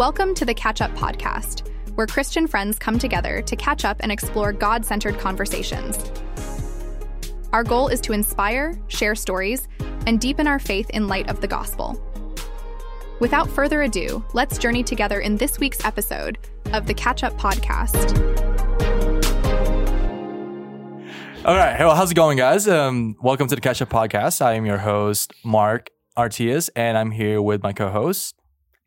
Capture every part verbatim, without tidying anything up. Welcome to the Catch Up Podcast, where Christian friends come together to catch up and explore God-centered conversations. Our goal is to inspire, share stories, and deepen our faith in light of the gospel. Without further ado, let's journey together in this week's episode of the Catch Up Podcast. All right. Well, how's it going, guys? Um, welcome to the Catch Up Podcast. I am your host, Mark Artias, and I'm here with my co-host,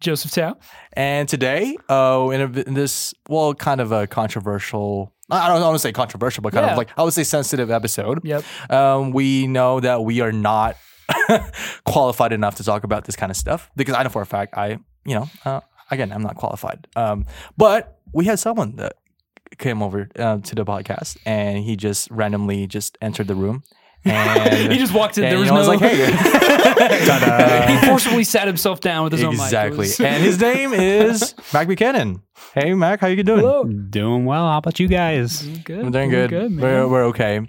Joseph Tao. And today, uh, in, a, in this, well, kind of a controversial, I don't want to say controversial, but kind yeah. of like, I would say sensitive episode. Yep. Um, we know that we are not qualified enough to talk about this kind of stuff because I know for a fact, I, you know, uh, again, I'm not qualified. Um, but we had someone that came over uh, to the podcast and he just randomly just entered the room and he just walked in. There was no, I was like, hey. He forcibly sat himself down with his exactly. own mic. Exactly. And his name is Mac Buchanan. Hey Mac, how you doing? Hello. Doing well. How about you guys? Good. I'm doing good. We're, good, we're, we're okay. Um,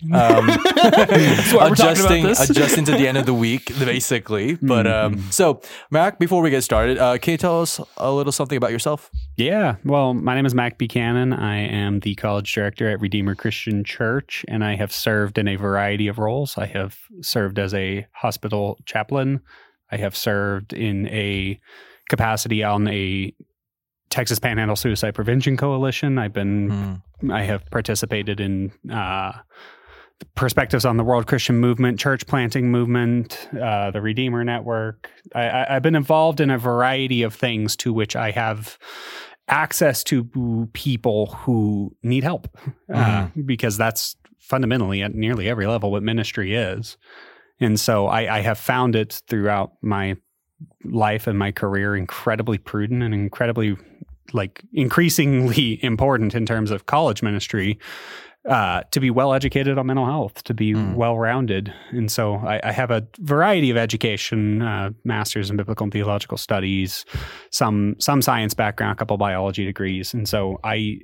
so we're adjusting, adjusting to the end of the week, basically. But um, mm-hmm. so Mac, before we get started, uh, can you tell us a little something about yourself? Yeah. Well, my name is Mac Buchanan. I am the college director at Redeemer Christian Church, and I have served in a variety of roles. I have served as a hospital chaplain. I have served in a capacity on a Texas Panhandle Suicide Prevention Coalition. I've been, mm. I have participated in uh, Perspectives on the World Christian Movement, Church Planting Movement, uh, the Redeemer Network. I, I, I've been involved in a variety of things to which I have access to people who need help mm. uh, because that's fundamentally at nearly every level what ministry is. And so I, I have found it throughout my life and my career incredibly prudent and incredibly, like, increasingly important in terms of college ministry uh, to be well-educated on mental health, to be mm. well-rounded. And so I, I have a variety of education, uh, master's in biblical and theological studies, some some science background, a couple biology degrees. And so I...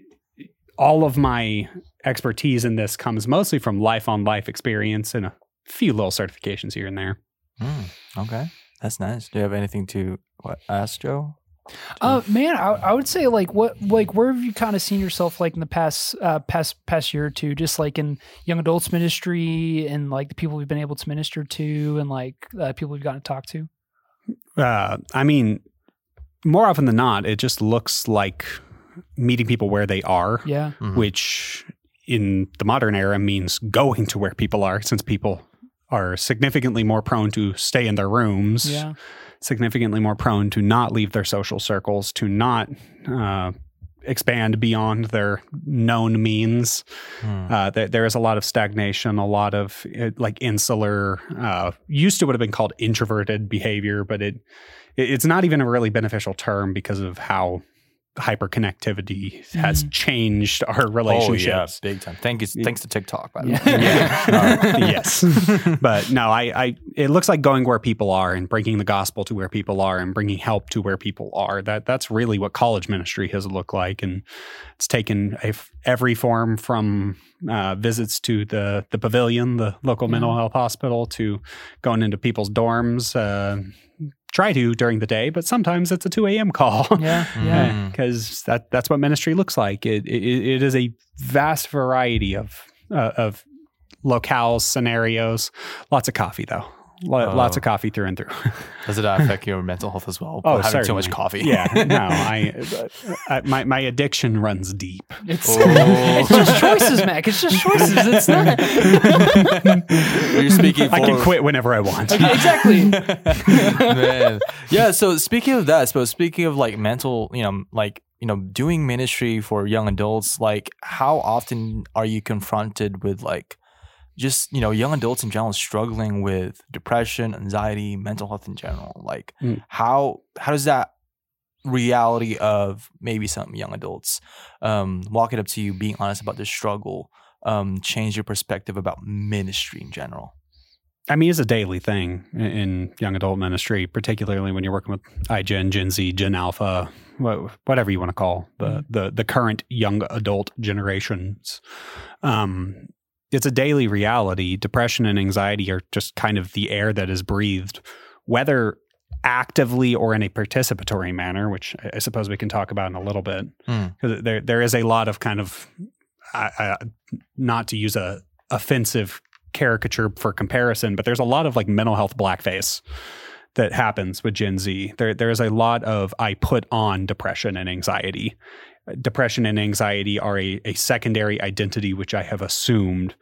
all of my expertise in this comes mostly from life-on-life experience and a few little certifications here and there. Mm, okay. That's nice. Do you have anything to what, ask, Joe? Do uh, you- man, I, I would say, like, what, like, where have you kind of seen yourself, like, in the past, uh, past, past year or two, just, like, in young adults ministry and, like, the people we've been able to minister to and, like, uh, people we've gotten to talk to? Uh, I mean, more often than not, it just looks like meeting people where they are, yeah. mm-hmm. which in the modern era means going to where people are, since people are significantly more prone to stay in their rooms, yeah. significantly more prone to not leave their social circles, to not uh, expand beyond their known means. Mm. Uh, th- there is a lot of stagnation, a lot of uh, like insular, uh, used to would have been called introverted behavior, but it, it it's not even a really beneficial term because of how hyperconnectivity has mm. changed our relationships. Oh, yeah. Big time. Thank you. Thanks to TikTok, by the yeah. way. Yeah. uh, yes. But no, I, I, it looks like going where people are and bringing the gospel to where people are and bringing help to where people are. That that's really what college ministry has looked like. And it's taken a, every form from uh, visits to the, the pavilion, the local yeah. mental health hospital, to going into people's dorms, uh, try to during the day, but sometimes it's a two a.m. call. Yeah, yeah. Because that, that's what ministry looks like. It it, it is a vast variety of uh, of locales, scenarios. Lots of coffee, though. L- oh. Lots of coffee through and through. Does it affect your mental health as well? Oh, having certainly. Too much coffee. Yeah. No, I, I my my addiction runs deep. It's, oh. it's just choices, Mac. It's just choices. It's not. You're speaking. For... I can quit whenever I want. Okay, exactly. Man. Yeah. So speaking of that, so speaking of like mental, you know, like you know, doing ministry for young adults, like how often are you confronted with like. Just, you know, young adults in general struggling with depression, anxiety, mental health in general. Like, mm. how how does that reality of maybe some young adults um, walking up to you, being honest about their struggle, um, change your perspective about ministry in general? I mean, it's a daily thing in, in young adult ministry, particularly when you're working with iGen, Gen Z, Gen Alpha, whatever you want to call the mm. the the current young adult generations. Um It's a daily reality. Depression and anxiety are just kind of the air that is breathed, whether actively or in a participatory manner, which I suppose we can talk about in a little bit. Mm. 'Cause there, there is a lot of kind of, I, I, not to use a offensive caricature for comparison, but there's a lot of like mental health blackface that happens with Gen Z. There, there is a lot of, I put on depression and anxiety. Depression and anxiety are a, a secondary identity, which I have assumed.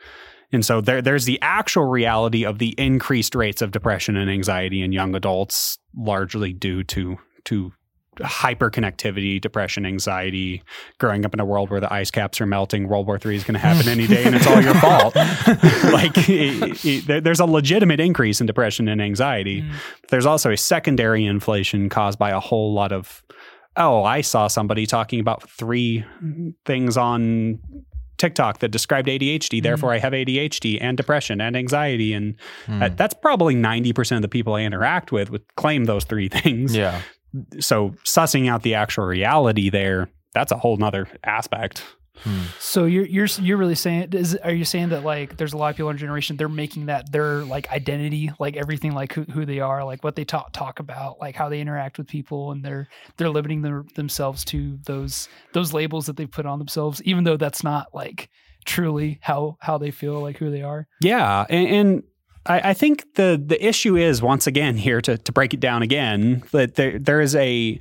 And so there, there's the actual reality of the increased rates of depression and anxiety in young adults, largely due to to hyperconnectivity, depression, anxiety, growing up in a world where the ice caps are melting, World War Three is going to happen any day, and it's all your fault. Like, it, it, there, there's a legitimate increase in depression and anxiety. Mm. But there's also a secondary inflation caused by a whole lot of, oh, I saw somebody talking about three things on TikTok that described A D H D, therefore mm. I have A D H D and depression and anxiety. And mm. that, that's probably ninety percent of the people I interact with would claim those three things. Yeah. So sussing out the actual reality there, that's a whole nother aspect. Hmm. So you're you're you're really saying is are you saying that like there's a lot of people in our generation, they're making that their like identity, like everything, like who, who they are, like what they talk talk about, like how they interact with people, and they're they're limiting their, themselves to those those labels that they put on themselves, even though that's not like truly how how they feel, like who they are. Yeah, and. and I think the the issue is, once again, here to, to break it down again, that there there is a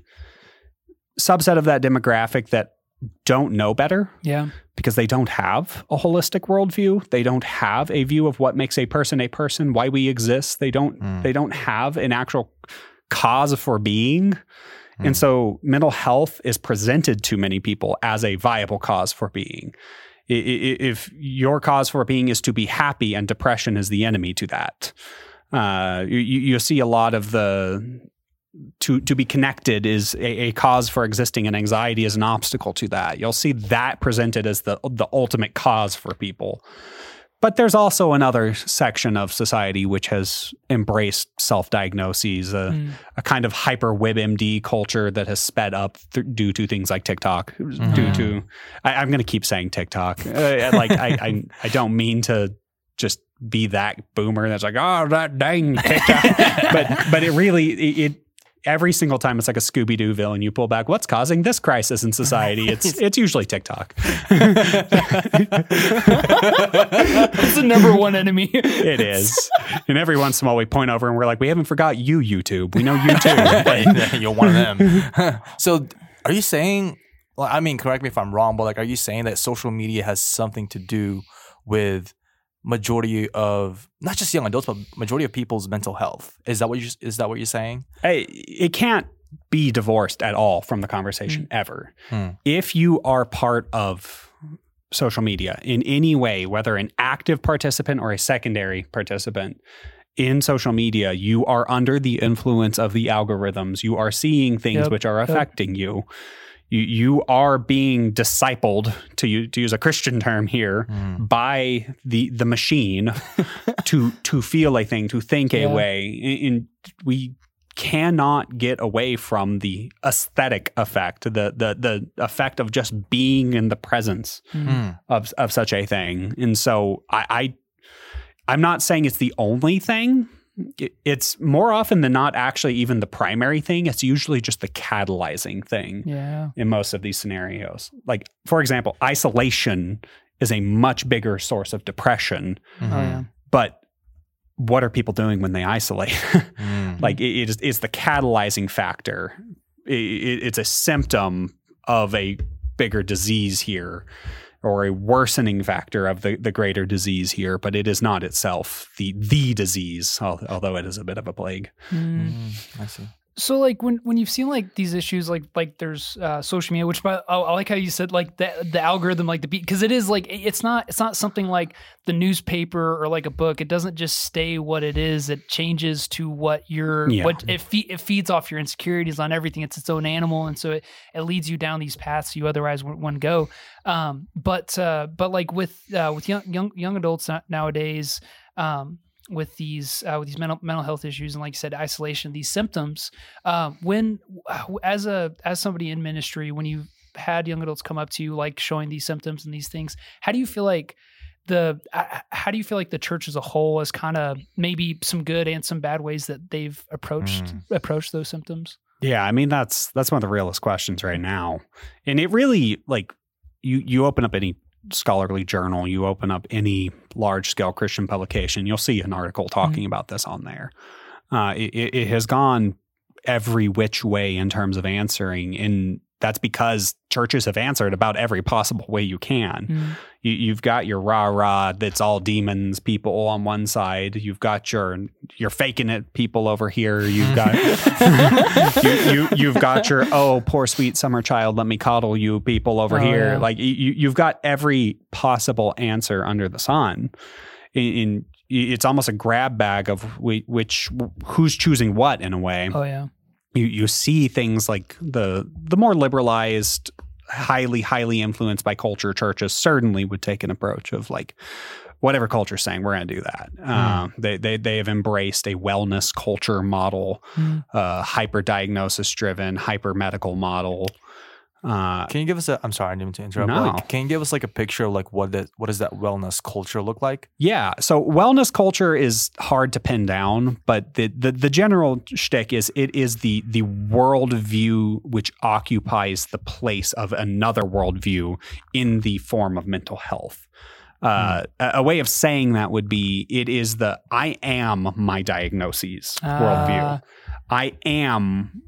subset of that demographic that don't know better. Yeah. Because they don't have a holistic worldview. They don't have a view of what makes a person a person, why we exist. They don't mm. they don't have an actual cause for being. Mm. And so mental health is presented to many people as a viable cause for being. If your cause for being is to be happy and depression is the enemy to that, uh, you, you see a lot of the to to be connected is a, a cause for existing, and anxiety is an obstacle to that. You'll see that presented as the the ultimate cause for people. But there's also another section of society which has embraced self-diagnoses, a, mm. a kind of hyper-WebMD culture that has sped up th- due to things like TikTok, mm. due to... I, I'm going to keep saying TikTok. uh, like, I, I I don't mean to just be that boomer that's like, oh, that dang TikTok. but, but it really... it, it Every single time it's like a Scooby-Doo villain, you pull back, what's causing this crisis in society? It's it's usually TikTok. It's the number one enemy. It is. And every once in a while we point over and we're like, we haven't forgot you, YouTube. We know you too. You're one of them. So are you saying, well, I mean, correct me if I'm wrong, but like, are you saying that social media has something to do with majority of not just young adults, but majority of people's mental health? Is that what you is that what you're saying? Hey, it can't be divorced at all from the conversation mm. ever. Mm. If you are part of social media in any way, whether an active participant or a secondary participant in social media, you are under the influence of the algorithms. You are seeing things yep. which are affecting yep. you. You you are being discipled, to you, to use a Christian term here, mm. by the the machine to to feel a thing, to think yeah. a way. And we cannot get away from the aesthetic effect, the the the effect of just being in the presence mm. of of such a thing. And so I, I I'm not saying it's the only thing. It's more often than not actually even the primary thing. It's usually just the catalyzing thing yeah. in most of these scenarios. Like, for example, isolation is a much bigger source of depression. Mm-hmm. Oh, yeah. But what are people doing when they isolate? mm. Like, it, it is, it's the catalyzing factor. It, it, it's a symptom of a bigger disease here, or a worsening factor of the, the greater disease here, but it is not itself the the disease, although it is a bit of a plague. Mm. Mm, I see. So, like, when, when you've seen, like, these issues, like, like there's uh, social media, which by, I, I like how you said, like, the, the algorithm, like, the beat, because it is, like, it's not it's not something like the newspaper or, like, a book. It doesn't just stay what it is. It changes to what you're, yeah. what, it, fe- it feeds off your insecurities on everything. It's its own animal, and so it, it leads you down these paths you otherwise wouldn't go. Um, but, uh, but like, with uh, with young, young young adults nowadays, um, with these uh, with these mental mental health issues, and like you said, isolation, these symptoms, um, when as a as somebody in ministry, when you've had young adults come up to you like showing these symptoms and these things, how do you feel like the uh, how do you feel like the church as a whole is kind of maybe some good and some bad ways that they've approached mm. approached those symptoms? Yeah, I mean, that's that's one of the realest questions right now. And it really, like, you you open up any scholarly journal, you open up any large-scale Christian publication, you'll see an article talking mm-hmm. about this on there. Uh, it, it has gone every which way in terms of answering, and that's because churches have answered about every possible way you can. Mm-hmm. You, you've got your rah-rah that's all demons people on one side. You've got your you're faking it people over here. You've got you, you, you've got your oh poor sweet summer child, let me coddle you people over oh, here. Yeah. Like you, you've got every possible answer under the sun. In, in it's almost a grab bag of which who's choosing what in a way. Oh yeah. You you see things like the the more liberalized, highly, highly influenced by culture churches certainly would take an approach of like, whatever culture's saying, we're going to do that. Mm. Um, they they they have embraced a wellness culture model, mm. uh, hyper-diagnosis-driven, hyper-medical model. Uh, can you give us a, I'm sorry, I didn't mean to interrupt. No. Like, can you give us like a picture of like what that, what does that wellness culture look like? Yeah. So wellness culture is hard to pin down, but the, the, the general shtick is it is the, the worldview which occupies the place of another worldview in the form of mental health. Uh, mm. a, a way of saying that would be, it is the, I am my diagnoses uh. worldview. I am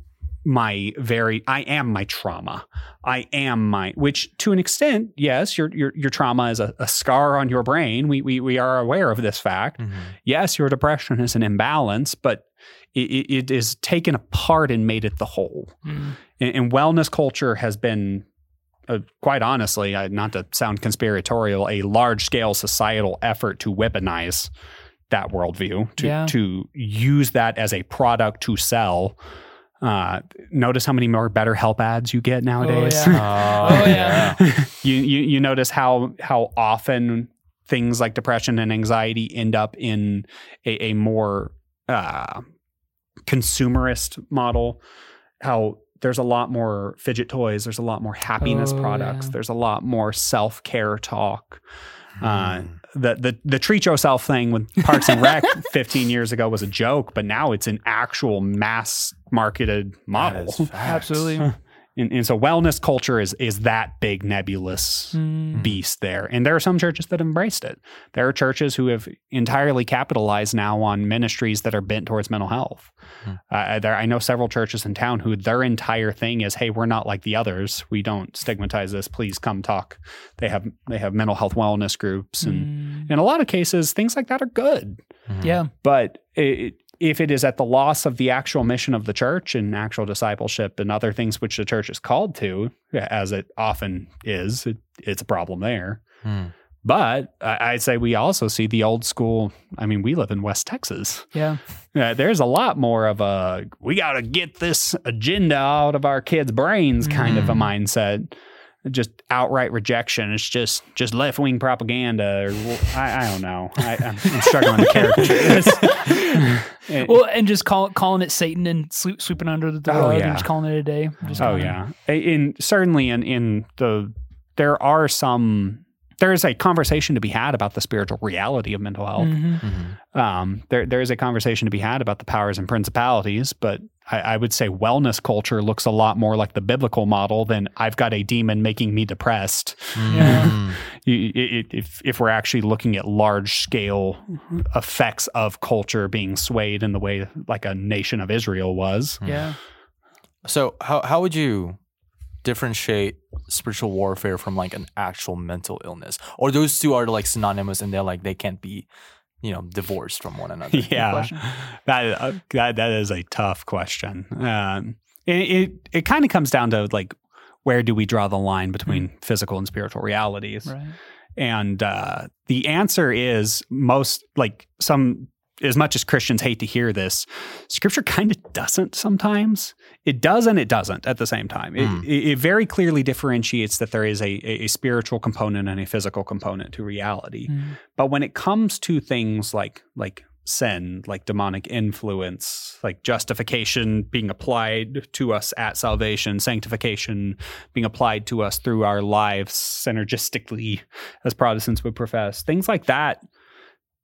my very, I am my trauma. I am my, which to an extent, yes, your your your trauma is a, a scar on your brain. We we we are aware of this fact. Mm-hmm. Yes, your depression is an imbalance, but it, it is taken apart and made it the whole. Mm-hmm. And, and wellness culture has been, uh, quite honestly, uh, not to sound conspiratorial, a large-scale societal effort to weaponize that worldview, to yeah. to use that as a product to sell. Uh, notice how many more BetterHelp ads you get nowadays. Oh yeah. oh, yeah. you, you you notice how how often things like depression and anxiety end up in a, a more uh, consumerist model. How there's a lot more fidget toys. There's a lot more happiness oh, products. Yeah. There's a lot more self-care talk. Uh, the, the, the treat yourself thing with Parks and Rec fifteen years ago was a joke, but now it's an actual mass marketed model. Absolutely. And, and so wellness culture is, is that big nebulous mm. beast there. And there are some churches that embraced it. There are churches who have entirely capitalized now on ministries that are bent towards mental health. Mm. Uh, there, I know several churches in town who their entire thing is, hey, we're not like the others. We don't stigmatize this. Please come talk. They have, they have mental health wellness groups. And mm. in a lot of cases, things like that are good. Mm. Yeah. But it, it if it is at the loss of the actual mission of the church and actual discipleship and other things which the church is called to, as it often is, it, it's a problem there. Mm. But I, I'd say we also see the old school. I mean, we live in West Texas. Yeah. Uh, there's a lot more of a, we got to get this agenda out of our kids' brains kind mm. of a mindset. Just outright rejection. It's just just left-wing propaganda. Or, well, I, I don't know. I, I'm, I'm struggling to caricature this. It, well, and just call, calling it Satan and sweep, sweeping under the rug oh, yeah. and just calling it a day. Just oh, yeah. It. And certainly in, in the, there are some, there is a conversation to be had about the spiritual reality of mental health. Mm-hmm. Mm-hmm. Um, there There is a conversation to be had about the powers and principalities, but I, I would say wellness culture looks a lot more like the biblical model than I've got a demon making me depressed. Mm. it, it, if, if we're actually looking at large scale effects of culture being swayed in the way like a nation of Israel was. Yeah. So how how would you differentiate spiritual warfare from like an actual mental illness? Or those two are like synonymous and they're like, they can't be, you know, divorced from one another. Yeah, that is, uh, that, that is a tough question. Uh, it it, it kind of comes down to like, where do we draw the line between mm. physical and spiritual realities? Right. And uh, the answer is most like some, as much as Christians hate to hear this, Scripture kind of doesn't sometimes. It does and it doesn't at the same time. Mm. It, it very clearly differentiates that there is a, a spiritual component and a physical component to reality. Mm. But when it comes to things like like sin, like demonic influence, like justification being applied to us at salvation, sanctification being applied to us through our lives synergistically, as Protestants would profess, things like that.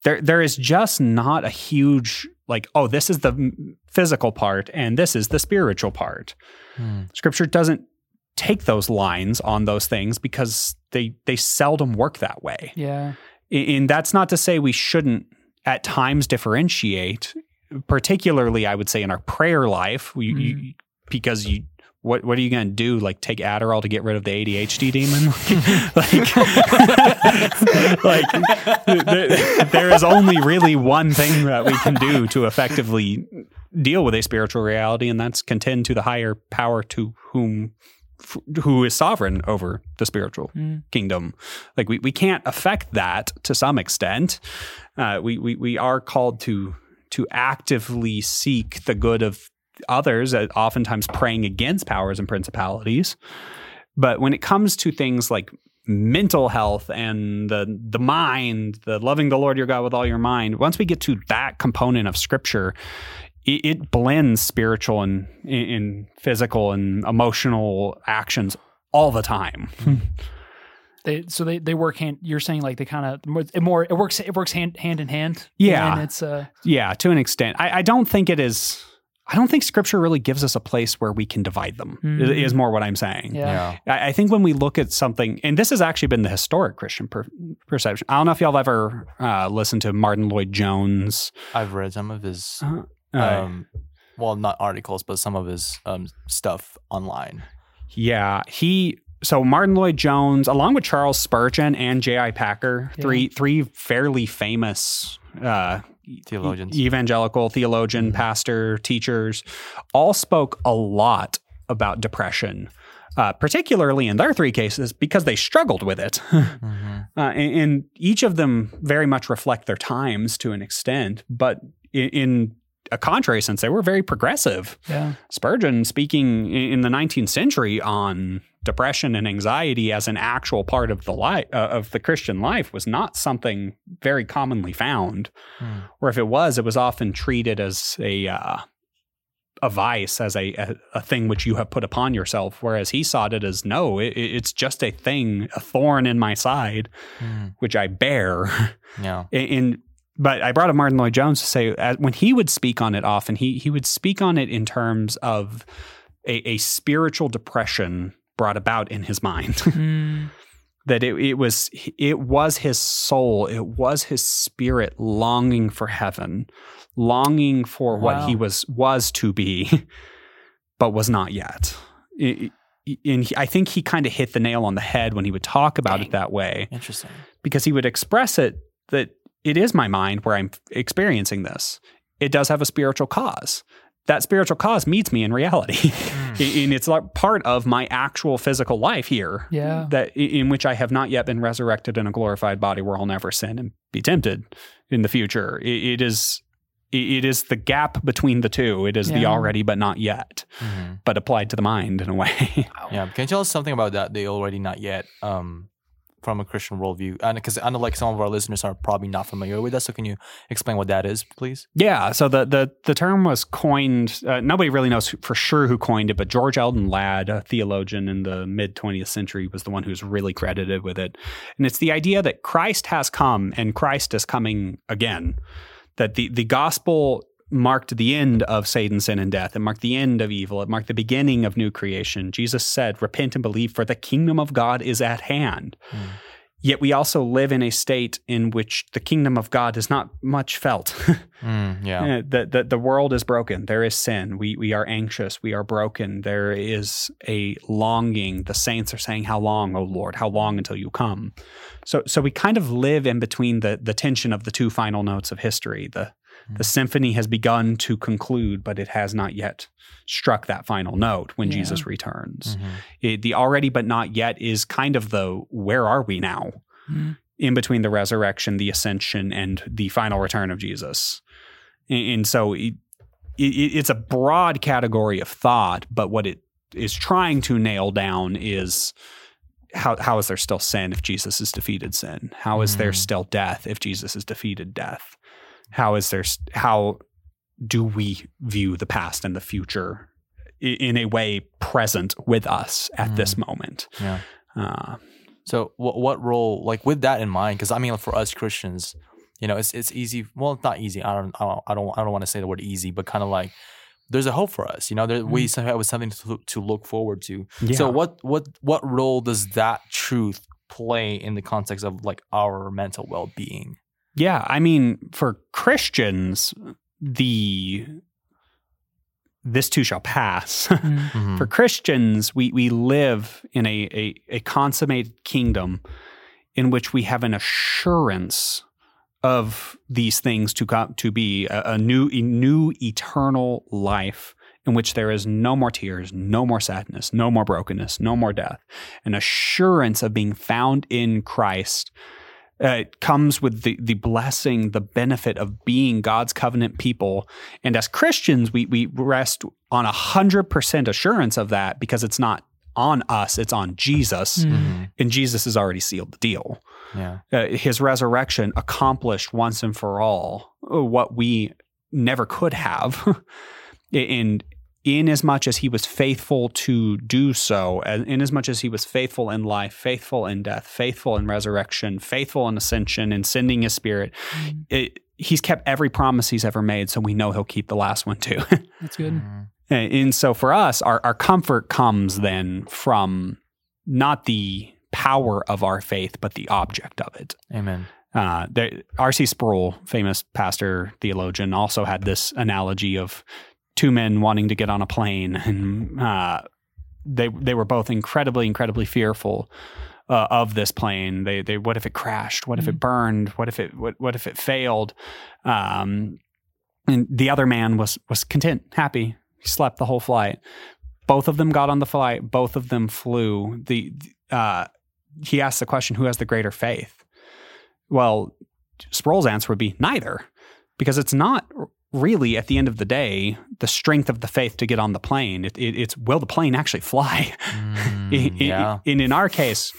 There, there is just not a huge, like, oh, this is the physical part and this is the spiritual part. Mm. Scripture doesn't take those lines on those things because they they seldom work that way. Yeah. And that's not to say we shouldn't at times differentiate, particularly I would say in our prayer life, we, mm. you, because you, what what are you going to do? Like take Adderall to get rid of the A D H D demon? Like, like, like there, there is only really one thing that we can do to effectively deal with a spiritual reality, and that's contend to the higher power to whom f- who is sovereign over the spiritual mm. kingdom. Like we, we can't affect that to some extent. Uh, we, we we are called to to actively seek the good of others, oftentimes praying against powers and principalities. But when it comes to things like mental health and the the mind, the loving the Lord your God with all your mind, once we get to that component of Scripture, it, it blends spiritual and in physical and emotional actions all the time. They, so they, they work hand. You're saying like they kind of it more it works it works hand hand in hand. Yeah, and it's uh yeah to an extent. I, I don't think it is. I don't think Scripture really gives us a place where we can divide them, mm-hmm. is more what I'm saying. Yeah. Yeah. I, I think when we look at something, and this has actually been the historic Christian per, perception. I don't know if y'all have ever uh, listened to Martyn Lloyd-Jones. I've read some of his, uh, um, uh, well, not articles, but some of his um, stuff online. Yeah. He... So Martyn Lloyd-Jones, along with Charles Spurgeon and J I. Packer, yeah. three three fairly famous uh, theologians, e- evangelical theologian, mm-hmm. pastor, teachers, all spoke a lot about depression, uh, particularly in their three cases because they struggled with it. mm-hmm. uh, and, and each of them very much reflect their times to an extent, but in, in a contrary sense, they were very progressive. Yeah. Spurgeon speaking in the nineteenth century on depression and anxiety as an actual part of the life uh, of the Christian life was not something very commonly found, hmm. or if it was, it was often treated as a uh, a vice, as a, a a thing which you have put upon yourself. Whereas he saw it as no, it, it's just a thing, a thorn in my side, hmm. which I bear. Yeah. In, in but I brought up Martyn Lloyd-Jones to say uh, when he would speak on it often, he he would speak on it in terms of a, a spiritual depression brought about in his mind. mm. That it, it was it was his soul, it was his spirit longing for heaven, longing for wow. what he was was to be, but was not yet. It, it, and he, I think he kind of hit the nail on the head when he would talk about Dang. It that way. Interesting. Because he would express it that it is my mind where I'm experiencing this. It does have a spiritual cause. That spiritual cause meets me in reality, mm. and it's like part of my actual physical life here, yeah. that in which I have not yet been resurrected in a glorified body where I'll never sin and be tempted in the future. It is, it is the gap between the two. It is yeah. the already but not yet, mm-hmm. but applied to the mind in a way. Yeah, can you tell us something about that? The already not yet, um, from a Christian worldview, and because I know like some of our listeners are probably not familiar with that, so can you explain what that is, please? Yeah, so the the, the term was coined, uh, nobody really knows who, for sure who coined it, but George Eldon Ladd, a theologian in the mid-twentieth century, was the one who's really credited with it. And it's the idea that Christ has come and Christ is coming again, that the the gospel marked the end of Satan, sin, and death. It marked the end of evil. It marked the beginning of new creation. Jesus said, repent and believe, for the kingdom of God is at hand. Mm. Yet we also live in a state in which the kingdom of God is not much felt. mm, yeah. the, the, the world is broken. There is sin. We, we are anxious. We are broken. There is a longing. The saints are saying, how long, O Lord? How long until you come? So so we kind of live in between the, the tension of the two final notes of history, the The symphony has begun to conclude, but it has not yet struck that final note when yeah. Jesus returns. Mm-hmm. It, the already but not yet is kind of the where are we now mm-hmm. in between the resurrection, the ascension, and the final return of Jesus. And, and so it, it, it's a broad category of thought, but what it is trying to nail down is how how is there still sin if Jesus has defeated sin? How is mm-hmm. there still death if Jesus has defeated death? how is there, how do we view the past and the future in a way present with us at mm. this moment? Yeah. Uh, so what, what role, like with that in mind, because I mean, for us Christians, you know, it's it's easy. Well, it's not easy. I don't, I don't, I don't, I don't want to say the word easy, but kind of like there's a hope for us. You know, there, mm. we have something to, to look forward to. Yeah. So what, what, what role does that truth play in the context of like our mental well-being? Yeah, I mean, for Christians, the this too shall pass. Mm-hmm. For Christians, we we live in a, a a consummated kingdom in which we have an assurance of these things to come, to be a, a new a new eternal life in which there is no more tears, no more sadness, no more brokenness, no more death. An assurance of being found in Christ. Uh, it comes with the, the blessing, the benefit of being God's covenant people. And as Christians, we we rest on one hundred percent assurance of that because it's not on us, it's on Jesus. Mm-hmm. And Jesus has already sealed the deal. Yeah. Uh, his resurrection accomplished once and for all what we never could have. And in as much as he was faithful to do so, in as much as he was faithful in life, faithful in death, faithful in resurrection, faithful in ascension, and sending his spirit, mm-hmm. it, he's kept every promise he's ever made, so we know he'll keep the last one too. That's good. Mm-hmm. And, and so for us, our, our comfort comes then from not the power of our faith, but the object of it. Amen. Uh, there, R C Sproul, famous pastor, theologian, also had this analogy of two men wanting to get on a plane, and uh, they they were both incredibly, incredibly fearful uh, of this plane. They they what if it crashed? What if mm-hmm. it burned? What if it what what if it failed? Um, and the other man was was content, happy. He slept the whole flight. Both of them got on the flight. Both of them flew. The uh, he asked the question, "Who has the greater faith?" Well, Sproul's answer would be neither, because it's not really, at the end of the day, the strength of the faith to get on the plane, it, it, it's will the plane actually fly? Mm, in, yeah. in, in our case,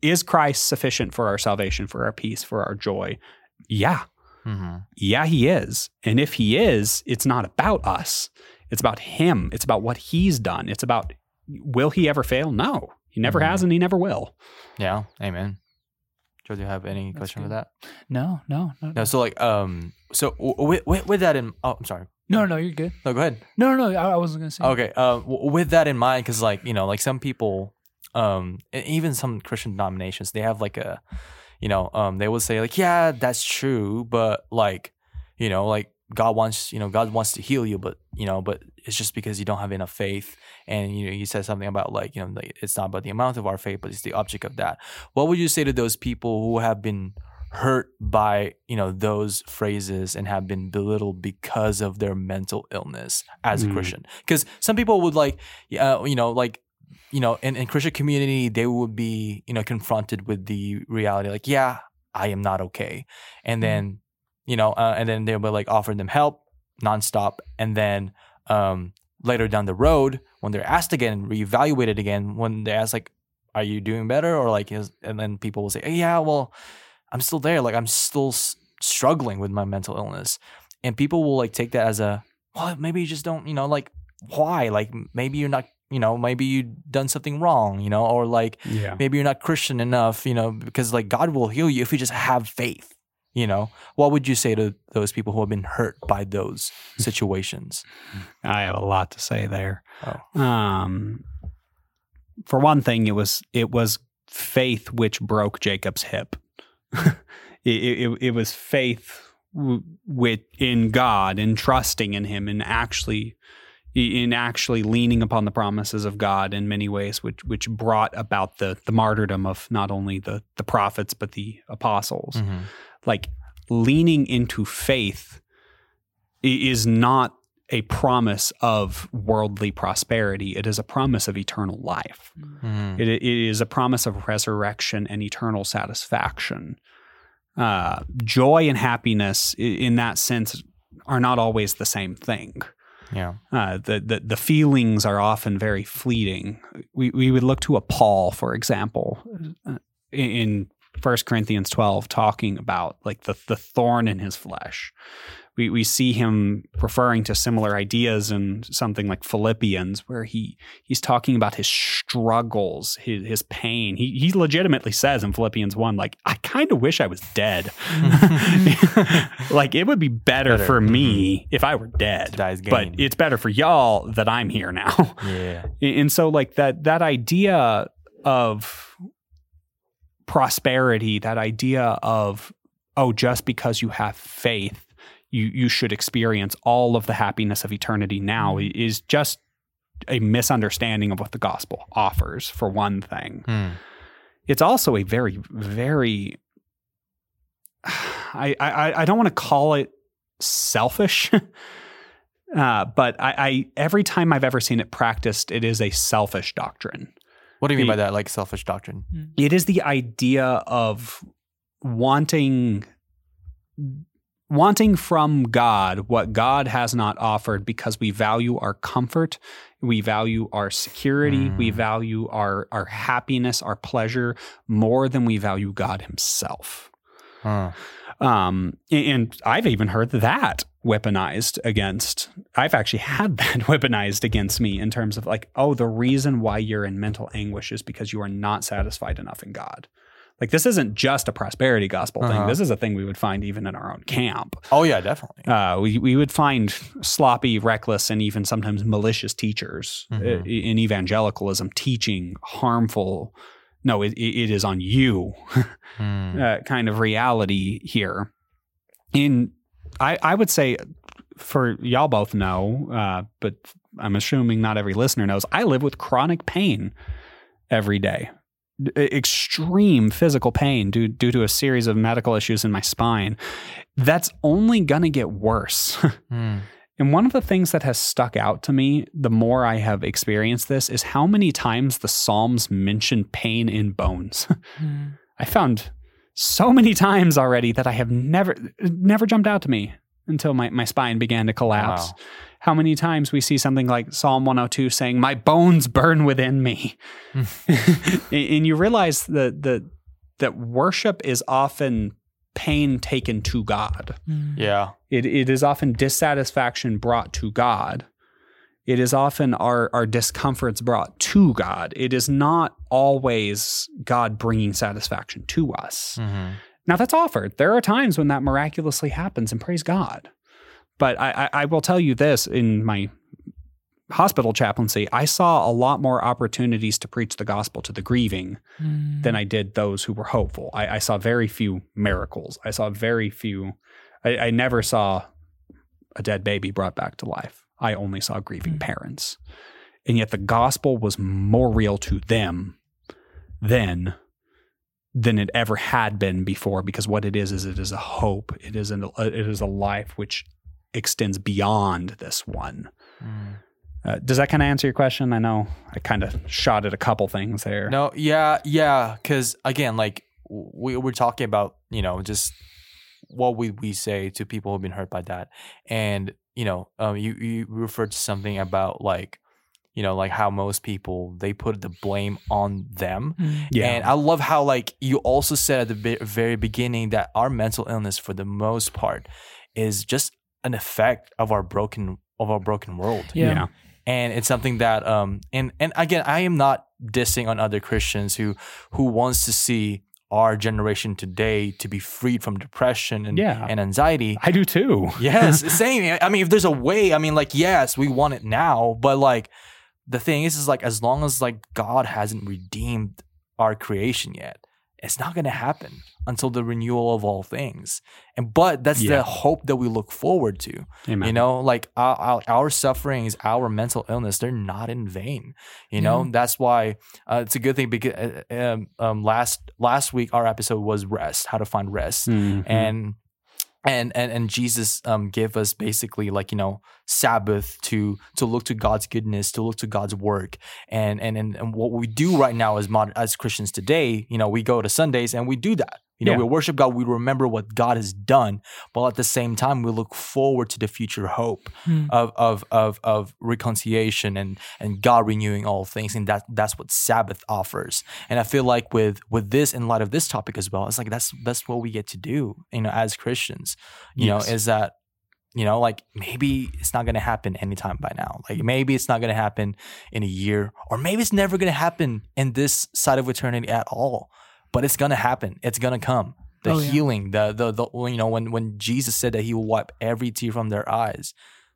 is Christ sufficient for our salvation, for our peace, for our joy? Yeah. Mm-hmm. Yeah, he is. And if he is, it's not about us. It's about him. It's about what he's done. It's about, will he ever fail? No. He never mm-hmm. has and he never will. Yeah. Amen. Joe, do you have any That's question good. for that? No, no, no. No, so like, um, so with, with, with that in, oh, I'm sorry. No, no, you're good. No, go ahead. No, no, no I, I wasn't going to say Okay, uh, with that in mind, because like, you know, like some people, um, even some Christian denominations, they have like a, you know, um, they will say like, yeah, that's true, but like, you know, like God wants, you know, God wants to heal you, but, you know, but it's just because you don't have enough faith. And, you know, you said something about like, you know, like it's not about the amount of our faith, but it's the object of that. What would you say to those people who have been hurt by, you know, those phrases and have been belittled because of their mental illness as mm. a Christian? Because some people would like, uh, you know, like, you know, in, in Christian community, they would be, you know, confronted with the reality, like, yeah, I am not okay. And then, you know, uh, and then they were like offering them help nonstop. And then um, later down the road, when they're asked again, reevaluated again, when they're asked like, are you doing better? Or like, is, and then people will say, hey, yeah, well, I'm still there. Like I'm still s- struggling with my mental illness. And people will like take that as a, well, maybe you just don't, you know, like why? Like maybe you're not, you know, maybe you've done something wrong, you know, or like yeah. maybe you're not Christian enough, you know, because like God will heal you if you just have faith. You know, what would you say to those people who have been hurt by those situations? I have a lot to say there. Oh. Um, for one thing, it was it was faith which broke Jacob's hip. it, it, it was faith w- with in God and trusting in Him and actually in actually leaning upon the promises of God in many ways, which which brought about the the martyrdom of not only the the prophets but the apostles. Mm-hmm. Like leaning into faith is not a promise of worldly prosperity. It is a promise of eternal life. Mm. It, it is a promise of resurrection and eternal satisfaction. Uh, joy and happiness in that sense are not always the same thing. Yeah. Uh, the, the the feelings are often very fleeting. We, we would look to a Paul, for example, in First Corinthians twelve talking about like the, the thorn in his flesh. We we see him referring to similar ideas in something like Philippians, where he he's talking about his struggles, his, his pain. He he legitimately says in Philippians one, like, I kind of wish I was dead. Like, it would be better, better. for me if I were dead, but it's better for y'all that I'm here now. Yeah. And so like that that idea of prosperity, that idea of, oh, just because you have faith, You you should experience all of the happiness of eternity now, is just a misunderstanding of what the gospel offers, for one thing. Mm. It's also a very, very, I I, I don't want to call it selfish, uh, but I, I every time I've ever seen it practiced, it is a selfish doctrine. What do you mean the, by that, like selfish doctrine? It is the idea of wanting... Wanting from God what God has not offered, because we value our comfort, we value our security, mm. we value our, our happiness, our pleasure, more than we value God himself. Huh. Um, and I've even heard that weaponized against, I've actually had that weaponized against me in terms of like, oh, the reason why you're in mental anguish is because you are not satisfied enough in God. Like, this isn't just a prosperity gospel uh-huh. thing. This is a thing we would find even in our own camp. Oh, yeah, definitely. Uh, we, we would find sloppy, reckless, and even sometimes malicious teachers mm-hmm. in evangelicalism teaching harmful, no, it, it is on you mm. uh, kind of reality here. In, I, I would say, for y'all both know, uh, but I'm assuming not every listener knows, I live with chronic pain every day. Extreme physical pain due due to a series of medical issues in my spine. That's only going to get worse. Mm. And one of the things that has stuck out to me the more I have experienced this is how many times the Psalms mention pain in bones. Mm. I found so many times already that I have never, never jumped out to me until my, my spine began to collapse. Wow. How many times we see something like Psalm one oh two saying, my bones burn within me. And you realize that, that, that worship is often pain taken to God. Yeah. It It is often dissatisfaction brought to God. It is often our, our discomforts brought to God. It is not always God bringing satisfaction to us. Mm-hmm. Now, that's offered. There are times when that miraculously happens, and praise God. But I, I will tell you this, in my hospital chaplaincy, I saw a lot more opportunities to preach the gospel to the grieving mm. than I did those who were hopeful. I, I saw very few miracles. I saw very few. I, I never saw a dead baby brought back to life. I only saw grieving mm. parents. And yet the gospel was more real to them than than it ever had been before, because what it is is it is a hope. It is an, it is a life which extends beyond this one. Mm. Uh, does that kind of answer your question? I know I kind of shot at a couple things there. No, yeah, yeah. Because again, like we we're talking about, you know, just what we we say to people who've been hurt by that, and you know, um, you you referred to something about like, you know, like how most people, they put the blame on them. Yeah. And I love how like you also said at the be- very beginning that our mental illness for the most part is just an effect of our broken of our broken world. Yeah. yeah. And it's something that um and and again, I am not dissing on other Christians who who wants to see our generation today to be freed from depression and, yeah. and anxiety. I do too. Yes, same. I mean, if there's a way, I mean like yes, we want it now, but like the thing is, is like, as long as like God hasn't redeemed our creation yet, it's not going to happen until the renewal of all things. And, but that's yeah. the hope that we look forward to, Amen. You know, like our, our, our sufferings, our mental illness, they're not in vain. You know, mm. that's why uh, it's a good thing, because um, um, last, last week, our episode was rest, how to find rest. Mm-hmm. And, And and and Jesus um, gave us basically like, you know, Sabbath to to look to God's goodness, to look to God's work. And and and, and what we do right now as modern, as Christians today, you know, we go to Sundays and we do that. You know, yeah. we worship God, we remember what God has done, but at the same time, we look forward to the future hope mm. of, of of of reconciliation and and God renewing all things. And that that's what Sabbath offers. And I feel like with with this, in light of this topic as well, it's like that's that's what we get to do, you know, as Christians. You yes. know, is that, you know, like maybe it's not going to happen anytime by now. Like maybe it's not going to happen in a year, or maybe it's never going to happen in this side of eternity at all. But it's gonna happen. It's gonna come. The oh, yeah. healing, the, the the you know, when when Jesus said that he will wipe every tear from their eyes,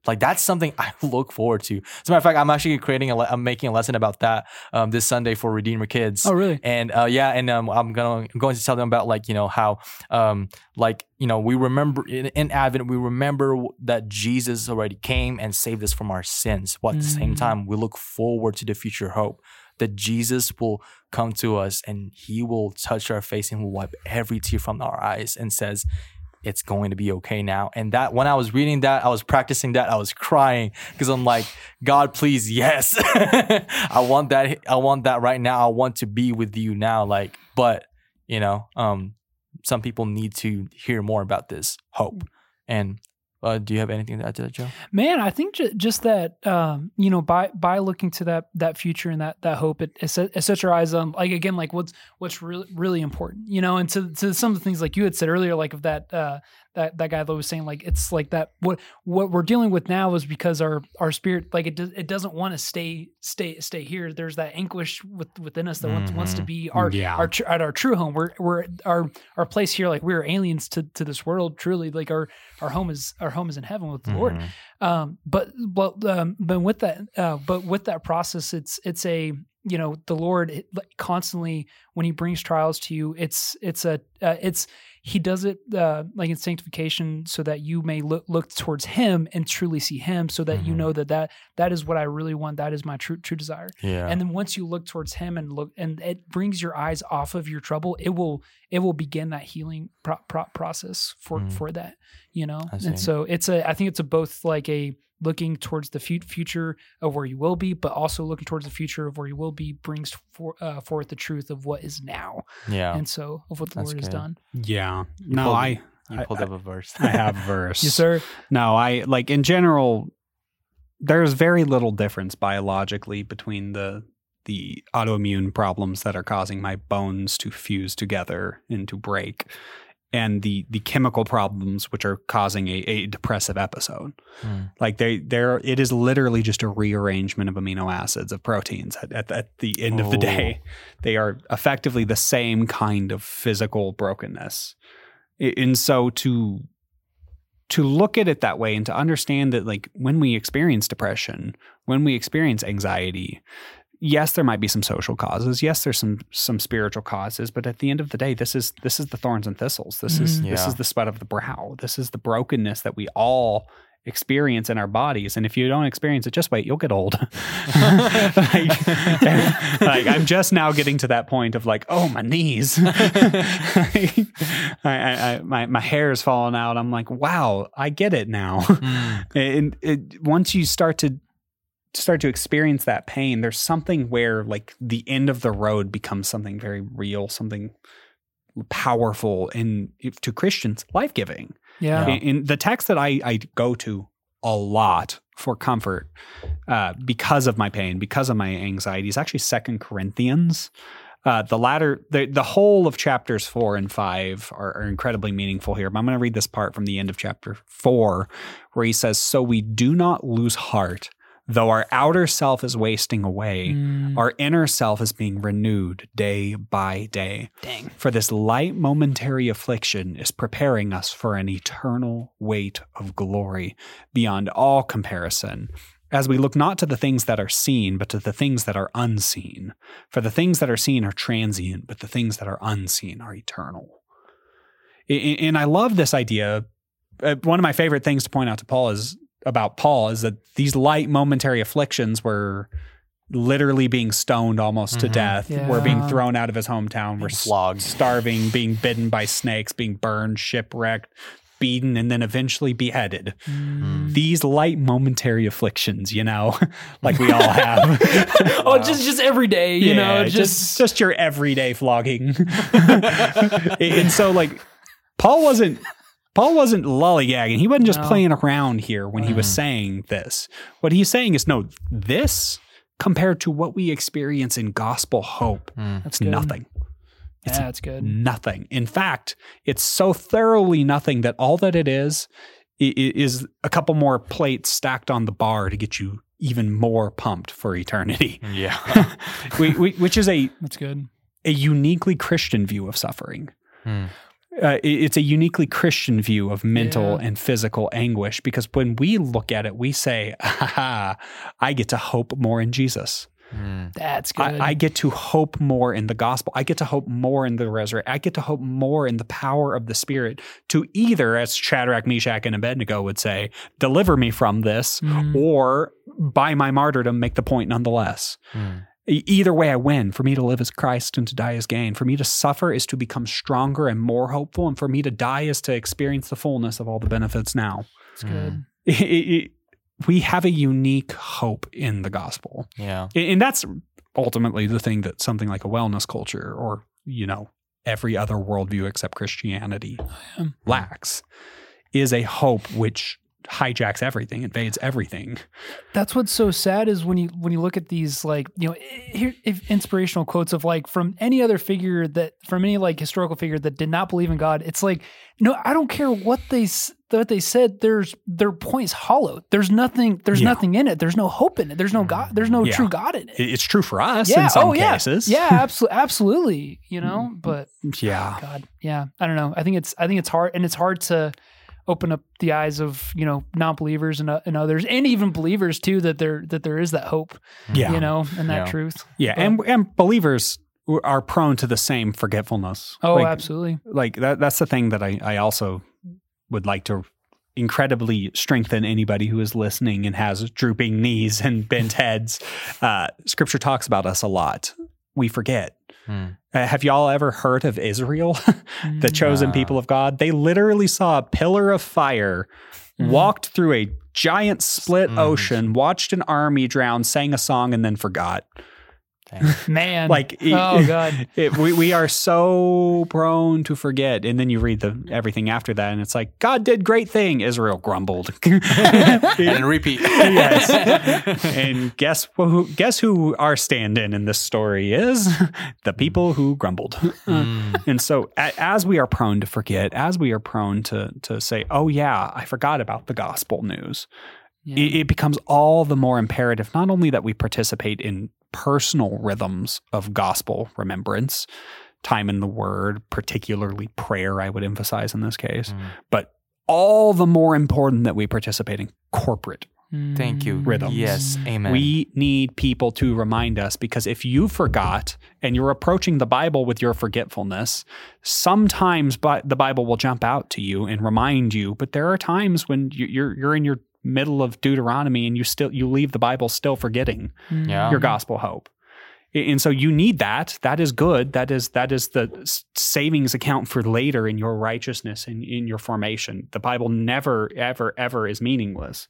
like that's something I look forward to. As a matter of fact, I'm actually creating a le- I'm making a lesson about that um, this Sunday for Redeemer Kids. Oh, really? And uh, yeah, and um, I'm gonna I'm going to tell them about like you know how um, like you know we remember in, in Advent we remember that Jesus already came and saved us from our sins. But at mm. the same time, we look forward to the future hope that Jesus will come to us and he will touch our face and will wipe every tear from our eyes and says, it's going to be okay now. And that when I was reading that, I was practicing that, I was crying because I'm like, God, please, yes. I want that. I want that right now. I want to be with you now. Like, but you know, um, some people need to hear more about this hope. And Uh, do you have anything to add to that, Joe? Man, I think ju- just that, um, you know, by by looking to that that future and that that hope, it, it, set, it sets your eyes on, like, again, like what's what's really really important, you know, and to to some of the things like you had said earlier, like of that uh, that that guy that was saying, like, it's like that what what we're dealing with now is because our our spirit, like it do, it doesn't want to stay stay stay here. There's that anguish with, within us that mm-hmm. wants, wants to be our yeah. our tr- at our true home. We're we're our our place here, like we're aliens to to this world. Truly, like our our home is our home is in heaven with the mm-hmm. Lord. Um, but, but, um, but with that, uh, but with that process, it's, it's a, you know, the Lord it, like, constantly, when he brings trials to you, it's, it's a, uh, it's, he does it, uh, like in sanctification so that you may look, look towards him and truly see him so that mm-hmm. you know that, that, that is what I really want. That is my true, true desire. Yeah. And then once you look towards him and look, and it brings your eyes off of your trouble, it will, it will begin that healing pro- pro- process for, mm-hmm. for that, you know? And so it's a, I think it's a, both like a, looking towards the future of where you will be, but also looking towards the future of where you will be brings for, uh, forth the truth of what is now. Yeah. And so of what the That's Lord good. Has done. Yeah. You no, pulled, I, you pulled I, up a verse. I have a verse. Yes, sir. No, I like in general, there's very little difference biologically between the, the autoimmune problems that are causing my bones to fuse together and to break and the the chemical problems which are causing a, a depressive episode. Mm. Like they they're it is literally just a rearrangement of amino acids of proteins at, at, at the end oh. of the day. They are effectively the same kind of physical brokenness. And so to to look at it that way and to understand that like when we experience depression, when we experience anxiety, yes, there might be some social causes. Yes, there's some some spiritual causes, but at the end of the day, this is this is the thorns and thistles. This mm-hmm. is yeah. this is the sweat of the brow. This is the brokenness that we all experience in our bodies. And if you don't experience it, just wait, you'll get old. like, like I'm just now getting to that point of like, oh, my knees, I, I, I, my my hair is falling out. I'm like, wow, I get it now. Mm. And it, once you start to start to experience that pain, there's something where like the end of the road becomes something very real, something powerful and to Christians, life-giving. Yeah. And, and the text that I, I go to a lot for comfort uh, because of my pain, because of my anxiety is actually Second Corinthians. Uh, the latter, the, the whole of chapters four and five are, are incredibly meaningful here, but I'm going to read this part from the end of chapter four where he says, "So we do not lose heart. Though our outer self is wasting away, mm. our inner self is being renewed day by day. Dang. For this light momentary affliction is preparing us for an eternal weight of glory beyond all comparison. As we look not to the things that are seen, but to the things that are unseen. For the things that are seen are transient, but the things that are unseen are eternal." And I love this idea. One of my favorite things to point out to Paul is about Paul is that these light momentary afflictions were literally being stoned almost mm-hmm. to death, yeah. were being thrown out of his hometown, being were flogged, starving, being bitten by snakes, being burned, shipwrecked, beaten, and then eventually beheaded. Mm. These light momentary afflictions, you know, like we all have. oh, uh, just just every day, you yeah, know, just... just just your everyday flogging. And so, like, Paul wasn't Paul wasn't lollygagging. He wasn't just no. playing around here when mm. he was saying this. What he's saying is, no, this compared to what we experience in gospel hope, mm. that's it's good. nothing. It's yeah, that's good. Nothing. In fact, it's so thoroughly nothing that all that it is is a couple more plates stacked on the bar to get you even more pumped for eternity. Yeah, we, we, which is a that's good. A uniquely Christian view of suffering. Hmm. Uh, it's a uniquely Christian view of mental yeah. and physical anguish, because when we look at it, we say, "Aha! I get to hope more in Jesus." Mm. That's good. I, I get to hope more in the gospel. I get to hope more in the resurrection. I get to hope more in the power of the Spirit to either, as Shadrach, Meshach, and Abednego would say, deliver me from this, mm. or by my martyrdom, make the point nonetheless. Mm. Either way, I win. For me to live is Christ and to die is gain. For me to suffer is to become stronger and more hopeful. And for me to die is to experience the fullness of all the benefits now. That's good. It, it, it, We have a unique hope in the gospel. Yeah. And that's ultimately the thing that something like a wellness culture or, you know, every other worldview except Christianity lacks, is a hope which hijacks everything, invades everything. That's what's so sad is when you when you look at these, like, you know, here, if inspirational quotes of, like, from any other figure that, from any, like, historical figure that did not believe in God, it's like, no, I don't care what they what they said. There's their point's hollow. There's nothing. There's yeah. nothing in it. There's no hope in it. There's no God. There's no yeah. true God in it. It's true for us yeah. in some oh, yeah. cases. Yeah, absolutely, absolutely. You know, but yeah, oh God, yeah. I don't know. I think it's I think it's hard, and it's hard to open up the eyes of, you know, non-believers and, uh, and others, and even believers too, that there, that there is that hope, yeah. you know, and that yeah. truth. Yeah. But, and and believers are prone to the same forgetfulness. Oh, like, absolutely. Like that, that's the thing that I, I also would like to incredibly strengthen anybody who is listening and has drooping knees and bent heads. Uh, scripture talks about us a lot. We forget. Hmm. Uh, have y'all ever heard of Israel, the chosen no. people of God? They literally saw a pillar of fire, mm. walked through a giant split mm. ocean, watched an army drown, sang a song, and then forgot. Man. Like, it, oh, God. It, we, we are so prone to forget. And then you read the everything after that, and it's like, God did great thing. Israel grumbled. And repeat. Yes. And guess who, guess who our stand-in in this story is? The people who grumbled. Mm. And so as we are prone to forget, as we are prone to, to say, oh, yeah, I forgot about the gospel news, yeah. it, it becomes all the more imperative, not only that we participate in personal rhythms of gospel remembrance, time in the word, particularly prayer, I would emphasize in this case, mm. but all the more important that we participate in corporate mm. Thank you. Rhythms. Yes, amen. We need people to remind us, because if you forgot and you're approaching the Bible with your forgetfulness, sometimes the Bible will jump out to you and remind you, but there are times when you're you're in your middle of Deuteronomy and you still you leave the Bible still forgetting yeah. your gospel hope. And so you need that. That is good. That is that is the savings account for later in your righteousness and in, in your formation. The Bible never, ever, ever is meaningless.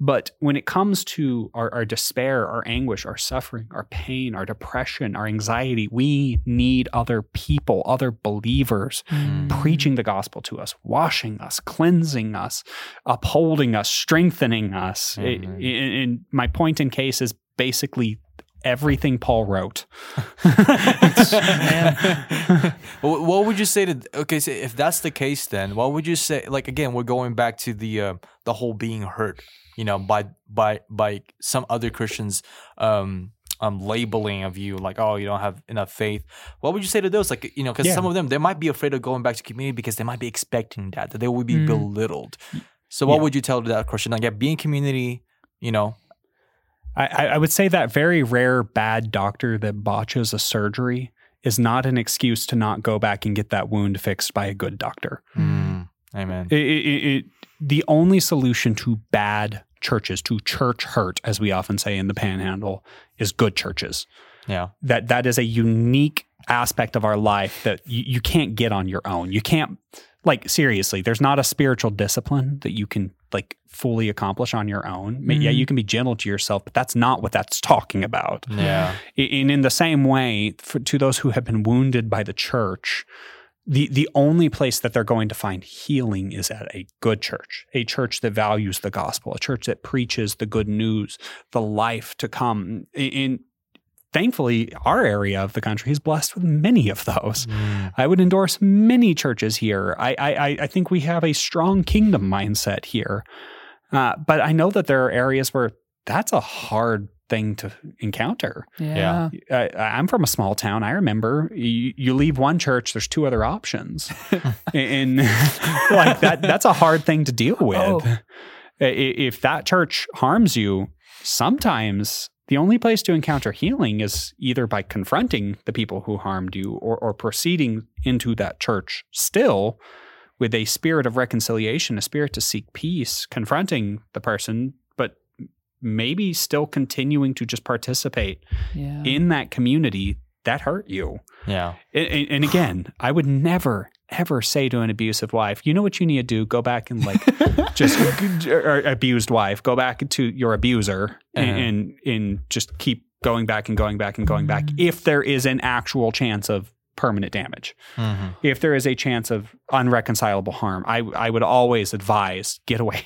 But when it comes to our, our despair, our anguish, our suffering, our pain, our depression, our anxiety, we need other people, other believers mm. preaching the gospel to us, washing us, cleansing us, upholding us, strengthening us. Mm-hmm. It, it, it, my point in case is basically everything Paul wrote. Man. What would you say to, okay, so if that's the case then, what would you say, like, again, we're going back to the uh, the whole being hurt, you know, by by by some other Christians um, um labeling of you, like, oh, you don't have enough faith. What would you say to those? Like, you know, because yeah. some of them, they might be afraid of going back to community because they might be expecting that, that they will be mm. belittled. So what yeah. would you tell to that Christian? Like, yeah, be in community, you know. I, I would say that very rare bad doctor that botches a surgery is not an excuse to not go back and get that wound fixed by a good doctor. Mm, amen. It, it, it, the only solution to bad churches, to church hurt, as we often say in the Panhandle, is good churches. Yeah. That that is a unique aspect of our life that you, you can't get on your own. You can't, like, seriously, there's not a spiritual discipline that you can, like, fully accomplish on your own. Mm-hmm. Yeah, you can be gentle to yourself, but that's not what that's talking about. Yeah. And in the same way, for, to those who have been wounded by the church, the the only place that they're going to find healing is at a good church, a church that values the gospel, a church that preaches the good news, the life to come. And thankfully, our area of the country is blessed with many of those. Mm. I would endorse many churches here. I, I, I think we have a strong kingdom mindset here. Uh, but I know that there are areas where that's a hard thing to encounter. Yeah, yeah. I, I'm from a small town. I remember you, you leave one church, there's two other options, and, and like that. That's a hard thing to deal with. Oh. If that church harms you, sometimes the only place to encounter healing is either by confronting the people who harmed you, or, or proceeding into that church still with a spirit of reconciliation, a spirit to seek peace, confronting the person, maybe still continuing to just participate yeah. in that community that hurt you. Yeah. And, and again, I would never, ever say to an abusive wife, you know what you need to do? Go back and like just or abused wife, go back to your abuser uh-huh. and, and, and just keep going back and going back and going mm-hmm. back. If there is an actual chance of permanent damage, mm-hmm. if there is a chance of unreconcilable harm, I I would always advise get away.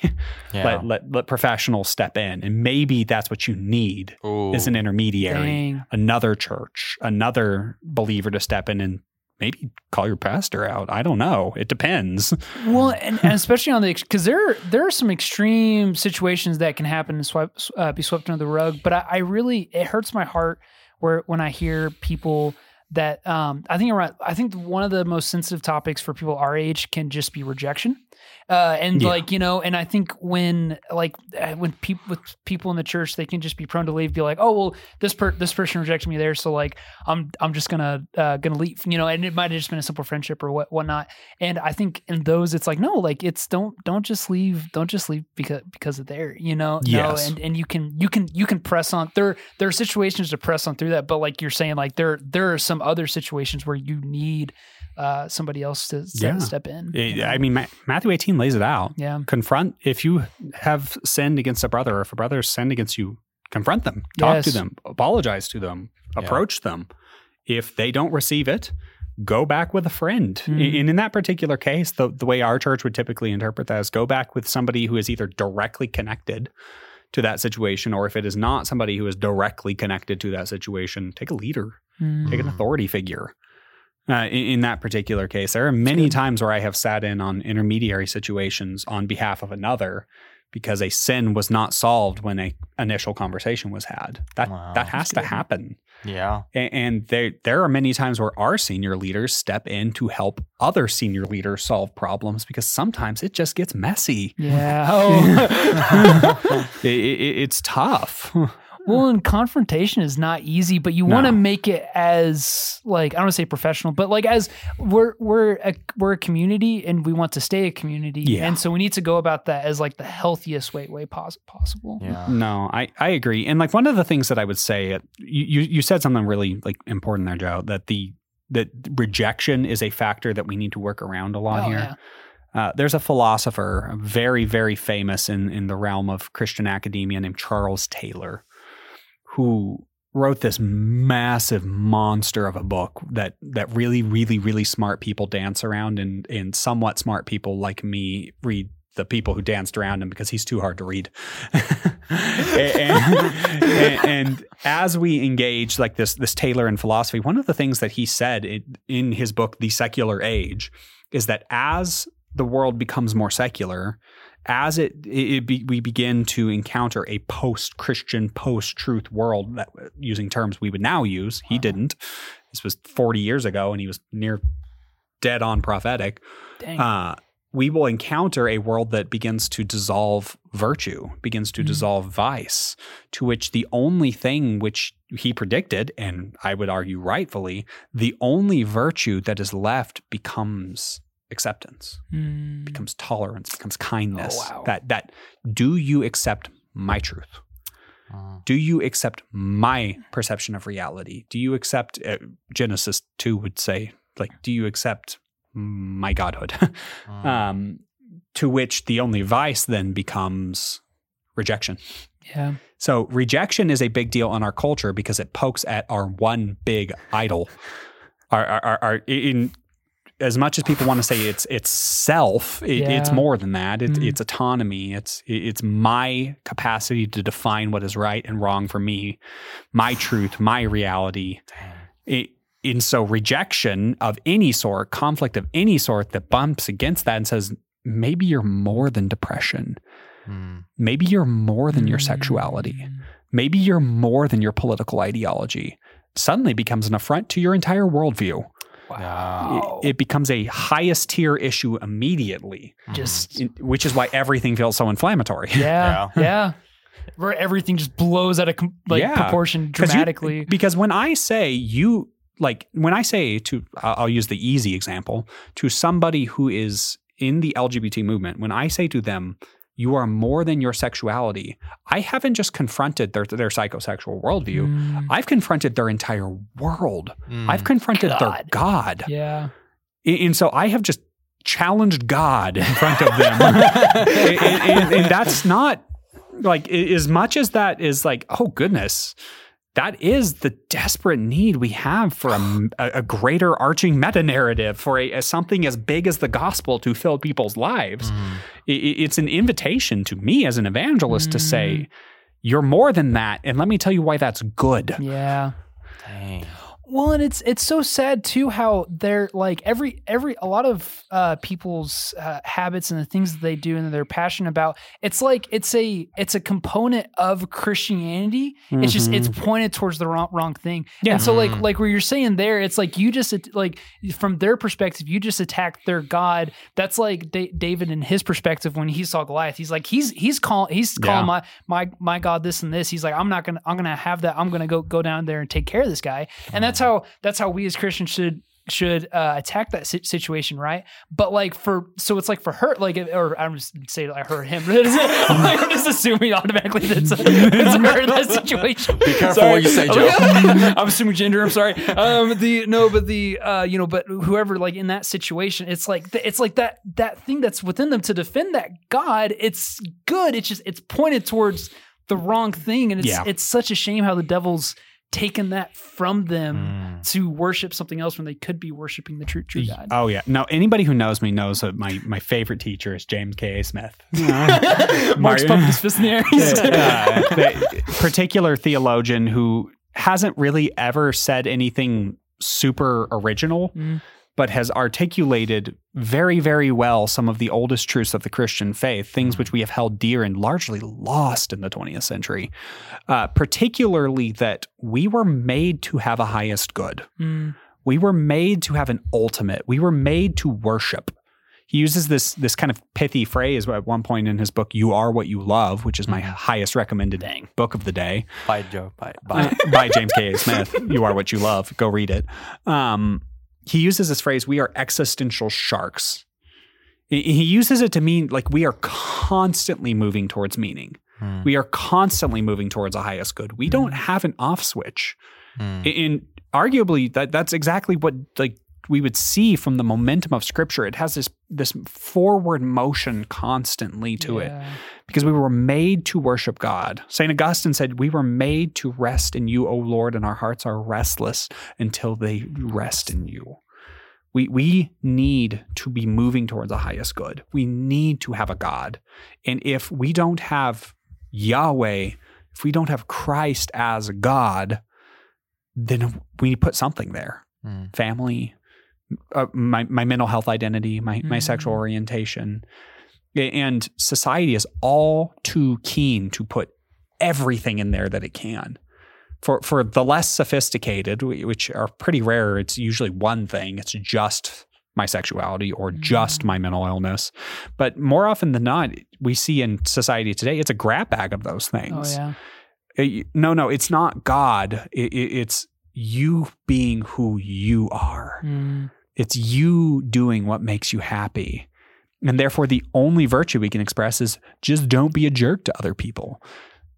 Yeah. Let, let let professionals step in, and maybe that's what you need Ooh. Is an intermediary, Dang. Another church, another believer to step in, and maybe call your pastor out. I don't know. It depends. Well, and, and especially on the because there there are some extreme situations that can happen and swipe, uh, be swept under the rug. But I, I really it hurts my heart where when I hear people. That um, I think around, I think one of the most sensitive topics for people our age can just be rejection, uh, and yeah. like you know, and I think when like when people with people in the church, they can just be prone to leave, be like, oh well, this per- this person rejected me there, so like I'm I'm just gonna uh, gonna leave, you know, and it might have just been a simple friendship or what whatnot, and I think in those it's like no, like it's don't don't just leave, don't just leave because because of there, you know, yes. no, and and you can you can you can press on there there are situations to press on through that, but like you're saying, like there there are some other situations where you need uh, somebody else to step, yeah. step in. It, I mean, Ma- Matthew eighteen lays it out. Yeah. Confront, if you have sinned against a brother, or if a brother has sinned against you, confront them, talk yes. to them, apologize to them, yeah. approach them. If they don't receive it, go back with a friend. Mm-hmm. And in that particular case, the, the way our church would typically interpret that is go back with somebody who is either directly connected to that situation, or if it is not somebody who is directly connected to that situation, take a leader. Mm. Take an authority figure. Uh, in, in that particular case, there are many times where I have sat in on intermediary situations on behalf of another because a sin was not solved when an initial conversation was had. That wow. that has to happen. Yeah. And, and there, there are many times where our senior leaders step in to help other senior leaders solve problems because sometimes it just gets messy. Yeah. Oh. it, it, it's tough. Well, and confrontation is not easy, but you no. want to make it as like I don't want to say professional, but like as we're we're a, we're a community and we want to stay a community, yeah. and so we need to go about that as like the healthiest way way pos- possible. Yeah. No, I, I agree, and like one of the things that I would say, you you said something really like important there, Joe, that the that rejection is a factor that we need to work around a lot oh, here. Yeah. Uh, there's a philosopher, very very famous in in the realm of Christian academia, named Charles Taylor, who wrote this massive monster of a book that that really, really, really smart people dance around, and and somewhat smart people like me read the people who danced around him because he's too hard to read. and, and, and as we engage like this, this Taylor in philosophy, one of the things that he said in, in his book, The Secular Age, is that as the world becomes more secular, as it, it be, we begin to encounter a post-Christian, post-truth world, that, using terms we would now use, he uh-huh. didn't. This was forty years ago, and he was near dead on prophetic. Dang. Uh, we will encounter a world that begins to dissolve virtue, begins to mm-hmm. dissolve vice, to which the only thing which he predicted, and I would argue rightfully, the only virtue that is left becomes acceptance, mm. becomes tolerance, becomes kindness. Oh, wow. That that do you accept my truth? Uh-huh. Do you accept my perception of reality? Do you accept, uh, Genesis two would say, like, do you accept my godhood? Uh-huh. um, to which the only vice then becomes rejection. Yeah. So rejection is a big deal in our culture because it pokes at our one big idol. Our, our, our, our in as much as people want to say it's it's self, it, yeah. it's more than that. It, mm. It's autonomy. It's it's my capacity to define what is right and wrong for me, my truth, my reality. It, and so rejection of any sort, conflict of any sort that bumps against that and says, maybe you're more than depression. Mm. Maybe you're more than your sexuality. Maybe you're more than your political ideology. Suddenly becomes an affront to your entire worldview. Wow. It, it becomes a highest tier issue immediately. Just, it, which is why everything feels so inflammatory. Yeah. Yeah. yeah. Where everything just blows out of like yeah. proportion dramatically. You, because when I say you, like when I say to, uh, I'll use the easy example, to somebody who is in the L G B T movement, when I say to them, you are more than your sexuality, I haven't just confronted their their psychosexual worldview. Mm. I've confronted their entire world. Mm. I've confronted God. their God. Yeah. And, and so I have just challenged God in front of them. and, and, and that's not like, as much as that is like, oh goodness, that is the desperate need we have for a, a greater arching meta-narrative, for a, a something as big as the gospel to fill people's lives. Mm. It, it's an invitation to me as an evangelist mm. to say, you're more than that, and let me tell you why that's good. Yeah. Dang. Well, and it's it's so sad too how they're like every every a lot of uh, people's uh, habits and the things that they do and that they're passionate about. It's like it's a it's a component of Christianity. Mm-hmm. It's just it's pointed towards the wrong wrong thing. Yeah. And so like like where you're saying there, it's like you just like from their perspective, you just attack their God. That's like D- David in his perspective when he saw Goliath. He's like he's he's calling he's calling yeah. my my my God this and this. He's like I'm not gonna I'm gonna have that. I'm gonna go go down there and take care of this guy. And that's That's how that's how we as Christians should should uh, attack that situation, right? But like for so it's like for her, like or I'm just saying I heard him. I'm, like, I'm just assuming automatically that's it's her in that situation. Be careful sorry. what you say, Joe. I'm assuming gender. I'm sorry. Um, the no, but the uh, you know, but whoever like in that situation, it's like it's like that that thing that's within them to defend that God. It's good. It's just it's pointed towards the wrong thing, and it's yeah. it's such a shame how the devil's taken that from them mm. to worship something else when they could be worshiping the true, true God. Oh yeah. Now anybody who knows me knows that my, my favorite teacher is James K A. Smith. Mark's pumping his fist in the air. Yeah, yeah. Particular theologian who hasn't really ever said anything super original, mm. but has articulated very, very well some of the oldest truths of the Christian faith, things which we have held dear and largely lost in the twentieth century, uh, particularly that we were made to have a highest good. Mm. We were made to have an ultimate. We were made to worship. He uses this this kind of pithy phrase at one point in his book, You Are What You Love, which is my mm-hmm. highest recommended Dang. book of the day. By Joe, by, by. Uh, by James K A. Smith, You Are What You Love. Go read it. Um He uses this phrase, we are existential sharks. He uses it to mean like we are constantly moving towards meaning. Mm. We are constantly moving towards a highest good. We mm. don't have an off switch. Mm. And arguably that that's exactly what like we would see from the momentum of Scripture. It has this this forward motion constantly to yeah. it because we were made to worship God. Saint Augustine said, we were made to rest in you, O Lord, and our hearts are restless until they rest in you. We we need to be moving towards the highest good. We need to have a God. And if we don't have Yahweh, if we don't have Christ as God, then we put something there. Mm. Family, Uh, my my mental health identity, my, my mm. sexual orientation. And society is all too keen to put everything in there that it can. For for the less sophisticated, which are pretty rare, it's usually one thing. It's just my sexuality or mm. just my mental illness. But more often than not, we see in society today, it's a grab bag of those things. Oh, yeah. It, no, no, it's not God. It, it, it's you being who you are. Mm. It's you doing what makes you happy. And therefore, the only virtue we can express is just don't be a jerk to other people.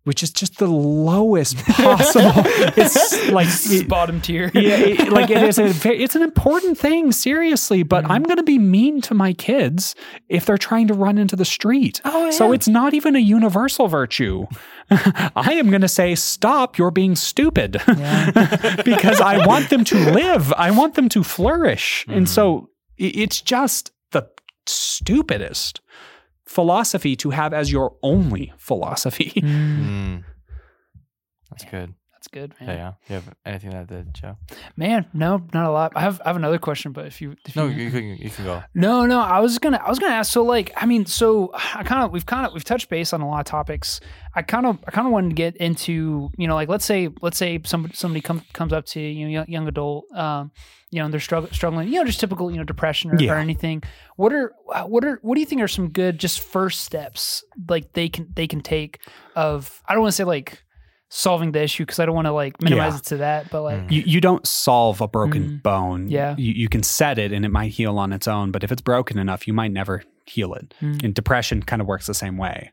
which is just the lowest possible. It's like it, bottom tier. Yeah, it, like it is. A, it's an important thing, seriously. But mm-hmm. I'm going to be mean to my kids if they're trying to run into the street. Oh, yeah. So it's not even a universal virtue. I am going to say, stop! You're being stupid, yeah. because I want them to live. I want them to flourish. Mm-hmm. And so it's just the stupidest philosophy to have as your only philosophy. Mm. That's yeah. good. That's good, man. Yeah, yeah. You have anything that did, Joe? Man, no, not a lot. I have, I have another question, but if you, if no, you, you can, you can go. No, no, I was gonna, I was gonna ask. So, like, I mean, so I kind of, we've kind of, we've touched base on a lot of topics. I kind of, I kind of wanted to get into, you know, like, let's say, let's say somebody, somebody comes, comes up to you, know, young, young adult, um, you know, and they're strugg- struggling, you know, just typical, you know, depression or, yeah. or anything. What are, what are, what do you think are some good, just first steps, like they can, they can take of, I don't want to say like solving the issue, because I don't want to like minimize yeah. it to that, but like. You, you don't solve a broken mm-hmm. bone. Yeah. You, you can set it and it might heal on its own, but if it's broken enough, you might never heal it. Mm-hmm. And depression kind of works the same way.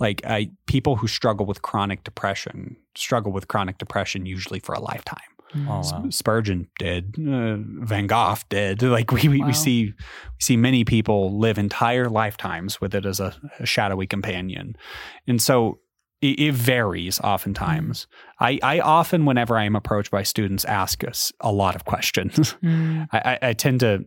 Like uh, people who struggle with chronic depression, struggle with chronic depression usually for a lifetime. Oh, wow. Spurgeon did, uh, Van Gogh did. Like we, we, wow. we see, we see many people live entire lifetimes with it as a, a shadowy companion, and so it, it varies. Oftentimes, mm. I, I often, whenever I am approached by students, ask us a lot of questions. Mm. I, I tend to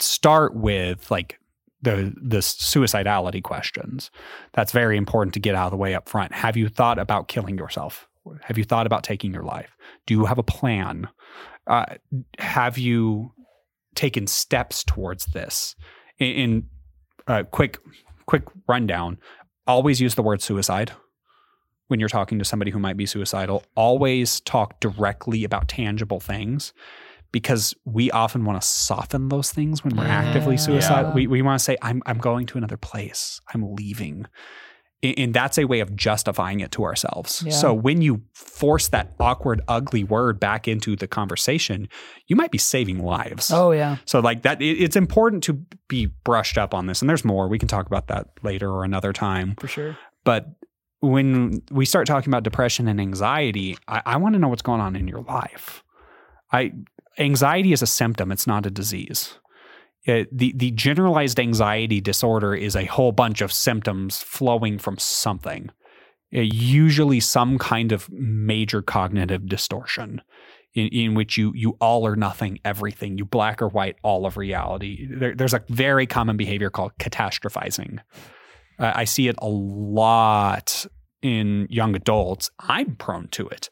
start with like the the suicidality questions. That's very important to get out of the way up front. Have you thought about killing yourself? Have you thought about taking your life? Do you have a plan? Uh, have you taken steps towards this? In, in a quick, quick rundown, always use the word suicide when you're talking to somebody who might be suicidal. Always talk directly about tangible things, because we often want to soften those things when we're yeah, actively suicidal. Yeah. We we want to say, I'm I'm going to another place. I'm leaving. And that's a way of justifying it to ourselves. Yeah. So when you force that awkward, ugly word back into the conversation, you might be saving lives. Oh, yeah. So like that, it, it's important to be brushed up on this. And there's more. We can talk about that later or another time. For sure. But when we start talking about depression and anxiety, I, I want to know what's going on in your life. I anxiety is a symptom. It's not a disease. It, the, the generalized anxiety disorder is a whole bunch of symptoms flowing from something, it, usually some kind of major cognitive distortion in, in which you you all or nothing everything, you black or white all of reality. There, there's a very common behavior called catastrophizing. Uh, I see it a lot in young adults. I'm prone to it.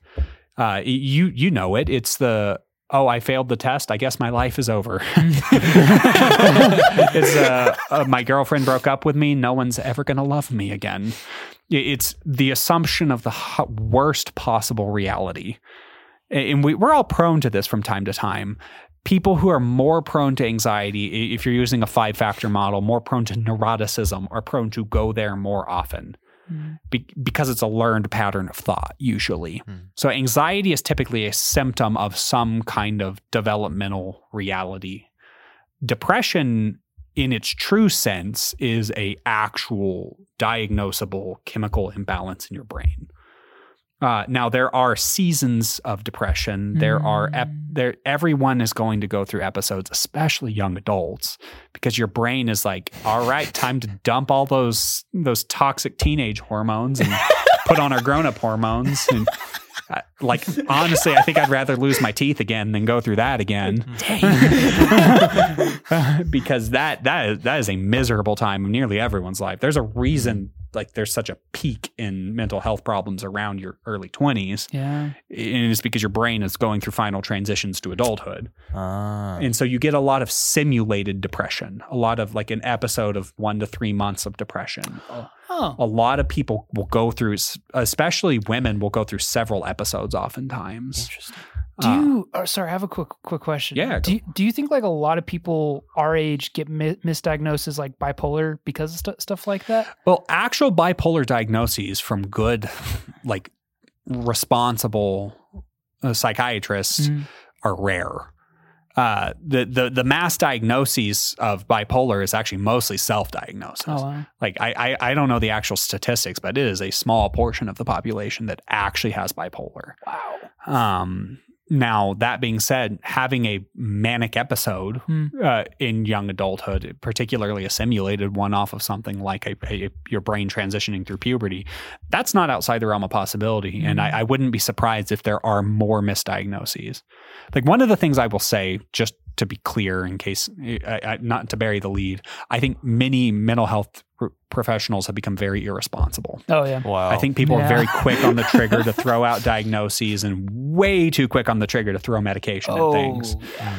Uh, you you know it. It's the... oh, I failed the test. I guess my life is over. It's uh, uh, my girlfriend broke up with me. No one's ever going to love me again. It's the assumption of the worst possible reality. And we, we're all prone to this from time to time. People who are more prone to anxiety, if you're using a five-factor model, more prone to neuroticism, are prone to go there more often. Be- because it's a learned pattern of thought, usually. Mm. So anxiety is typically a symptom of some kind of developmental reality. Depression, in its true sense, is an actual diagnosable chemical imbalance in your brain. Uh, now, there are seasons of depression. There mm. are ep- there. Everyone is going to go through episodes, especially young adults, because your brain is like, all right, time to dump all those those toxic teenage hormones and put on our grown-up hormones. And I, like, honestly, I think I'd rather lose my teeth again than go through that again. Dang. Because that that is, that is a miserable time in nearly everyone's life. There's a reason. Like there's such a peak in mental health problems around your early twenties. Yeah. And it's because your brain is going through final transitions to adulthood. Ah. And so you get a lot of simulated depression, a lot of like an episode of one to three months of depression. Oh. Oh. A lot of people will go through, especially women will go through several episodes oftentimes. Interesting. Do you, uh, oh, sorry, I have a quick, quick question. Yeah. Do you, do you think like a lot of people our age get mi- misdiagnosed as like bipolar because of st- stuff like that? Well, actual bipolar diagnoses from good, like responsible uh, psychiatrists mm-hmm. are rare. uh, the, the the mass diagnoses of bipolar is actually mostly self-diagnosis. Oh, wow. Like I, I I don't know the actual statistics, but it is a small portion of the population that actually has bipolar. Wow. Um. Now, that being said, having a manic episode mm. uh, in young adulthood, particularly a simulated one off of something like a, a, your brain transitioning through puberty, that's not outside the realm of possibility. Mm. And I, I wouldn't be surprised if there are more misdiagnoses. Like, one of the things I will say, just to be clear, in case, I, I, not to bury the lead, I think many mental health professionals have become very irresponsible. Oh, yeah. Wow. I think people yeah. are very quick on the trigger to throw out diagnoses and way too quick on the trigger to throw medication oh, and things. Yeah.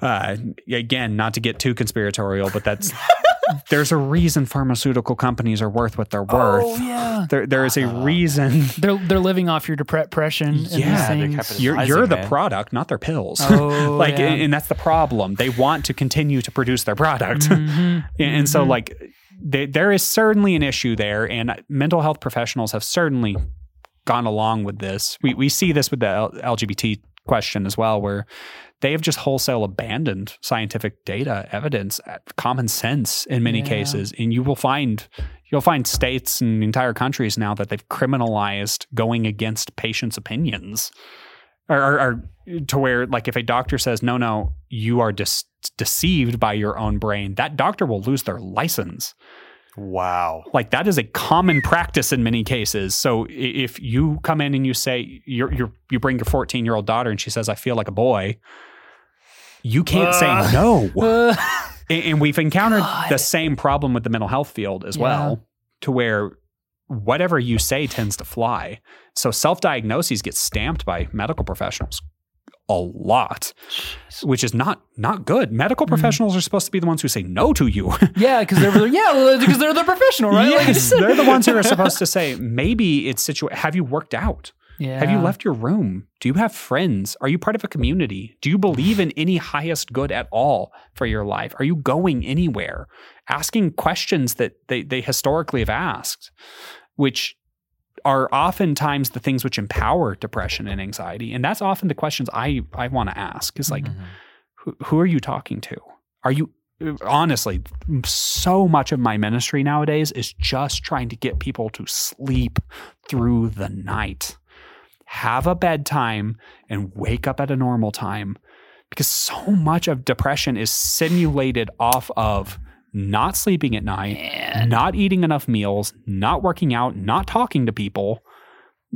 Uh, again, not to get too conspiratorial, but that's... There's a reason pharmaceutical companies are worth what they're worth. Oh, yeah. There, there is a reason. They're they're living off your depression. And yeah. You're, you're the product, not their pills. Oh, like, yeah. and, and that's the problem. They want to continue to produce their product. Mm-hmm. and, and so mm-hmm. like, they, there is certainly an issue there. And mental health professionals have certainly gone along with this. We, we see this with the L G B T question as well, where they have just wholesale abandoned scientific data, evidence, common sense in many yeah. cases. And you will find, you'll find states and entire countries now that they've criminalized going against patients' opinions, or, or, or to where, like, if a doctor says, no, no, you are dis- deceived by your own brain, that doctor will lose their license. Wow. Like, that is a common practice in many cases. So if you come in and you say, you're, you're, you bring your fourteen-year-old daughter and she says, I feel like a boy, you can't uh, say no. Uh, and, and we've encountered God. the same problem with the mental health field as yeah. well, to where whatever you say tends to fly. So self-diagnoses get stamped by medical professionals a lot, Jeez. which is not not good. Medical professionals mm. are supposed to be the ones who say no to you. yeah, because they're yeah because they're the professional, right? Yes, like, they're the ones who are supposed to say, maybe it's situa- have you worked out? Yeah. Have you left your room? Do you have friends? Are you part of a community? Do you believe in any highest good at all for your life? Are you going anywhere? Asking questions that they they historically have asked, which are oftentimes the things which empower depression and anxiety. And that's often the questions I, I want to ask is like, mm-hmm. who, who are you talking to? Are you, honestly, so much of my ministry nowadays is just trying to get people to sleep through the night, have a bedtime, and wake up at a normal time. Because so much of depression is simulated off of not sleeping at night, Man. not eating enough meals, not working out, not talking to people,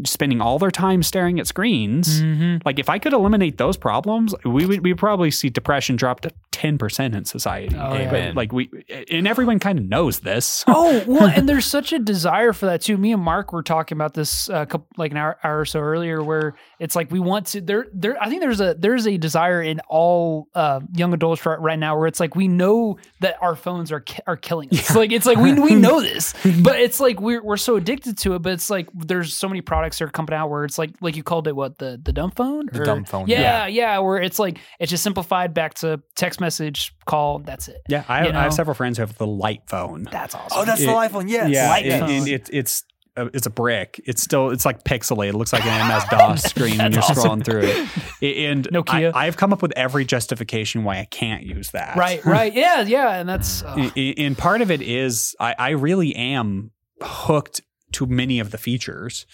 spending all their time staring at screens. Mm-hmm. Like, if I could eliminate those problems, we would we probably see depression drop to ten percent in society. Oh, yeah. But like we, and everyone kind of knows this. oh, well, and there's such a desire for that too. Me and Mark were talking about this a couple, like an hour, hour or so earlier, where it's like we want to, there, there, I think there's a, there's a desire in all uh, young adults right now where it's like, we know that our phones are, are killing us. Yeah. Like, it's like, we, we know this, but it's like, we're, we're so addicted to it, but it's like, there's so many products are coming out where it's like, like you called it, what, the, the dumb phone? The or, dumb phone. Yeah, yeah. Yeah. Where it's like, it's just simplified back to text message, call, that's it. Yeah, I, you know? I have several friends who have the light phone. That's awesome. Oh, that's it, the light phone. Yes. Yeah, light it, phone. It, it, it's a, it's a brick. It's still it's like pixelated. It looks like an M S DOS screen when you're awesome. scrolling through it. it and Nokia. I, I've come up with every justification why I can't use that. Right. Right. yeah. Yeah. And that's oh. and, and part of it is I, I really am hooked to many of the features.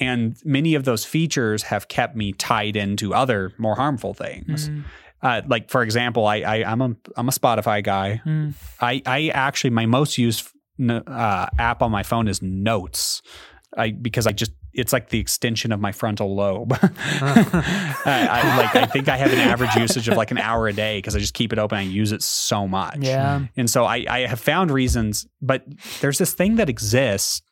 And many of those features have kept me tied into other more harmful things. Mm. Uh, like, for example, I, I, I'm a I'm a Spotify guy. Mm. I, I actually, my most used uh, app on my phone is Notes, I, because I just, it's like the extension of my frontal lobe. uh, I, like, I think I have an average usage of like an hour a day because I just keep it open. I use it so much. Yeah. And so I, I have found reasons, but there's this thing that exists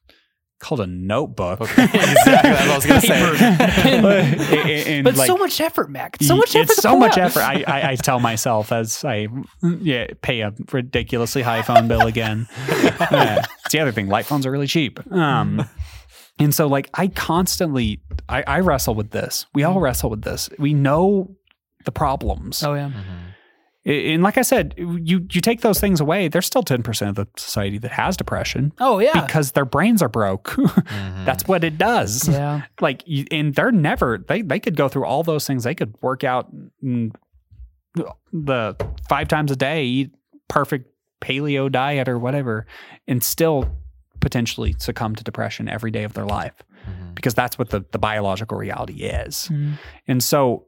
called a notebook. Okay. Exactly. That's what I was going to say. but and, and but like, so much effort, Mac. It's so much effort. It's so much out. effort. I, I, I tell myself as I yeah, pay a ridiculously high phone bill again. uh, it's the other thing. Light phones are really cheap. Um, and so like I constantly, I, I wrestle with this. We all wrestle with this. We know the problems. Oh, yeah. Mm-hmm. And like I said, you you take those things away, there's still ten percent of the society that has depression. Oh, yeah. Because their brains are broke. Mm-hmm. That's what it does. Yeah. Like, and they're never, they, they could go through all those things. They could work out and the five times a day, eat perfect paleo diet or whatever, and still potentially succumb to depression every day of their life, mm-hmm. because that's what the, the biological reality is. Mm-hmm. And so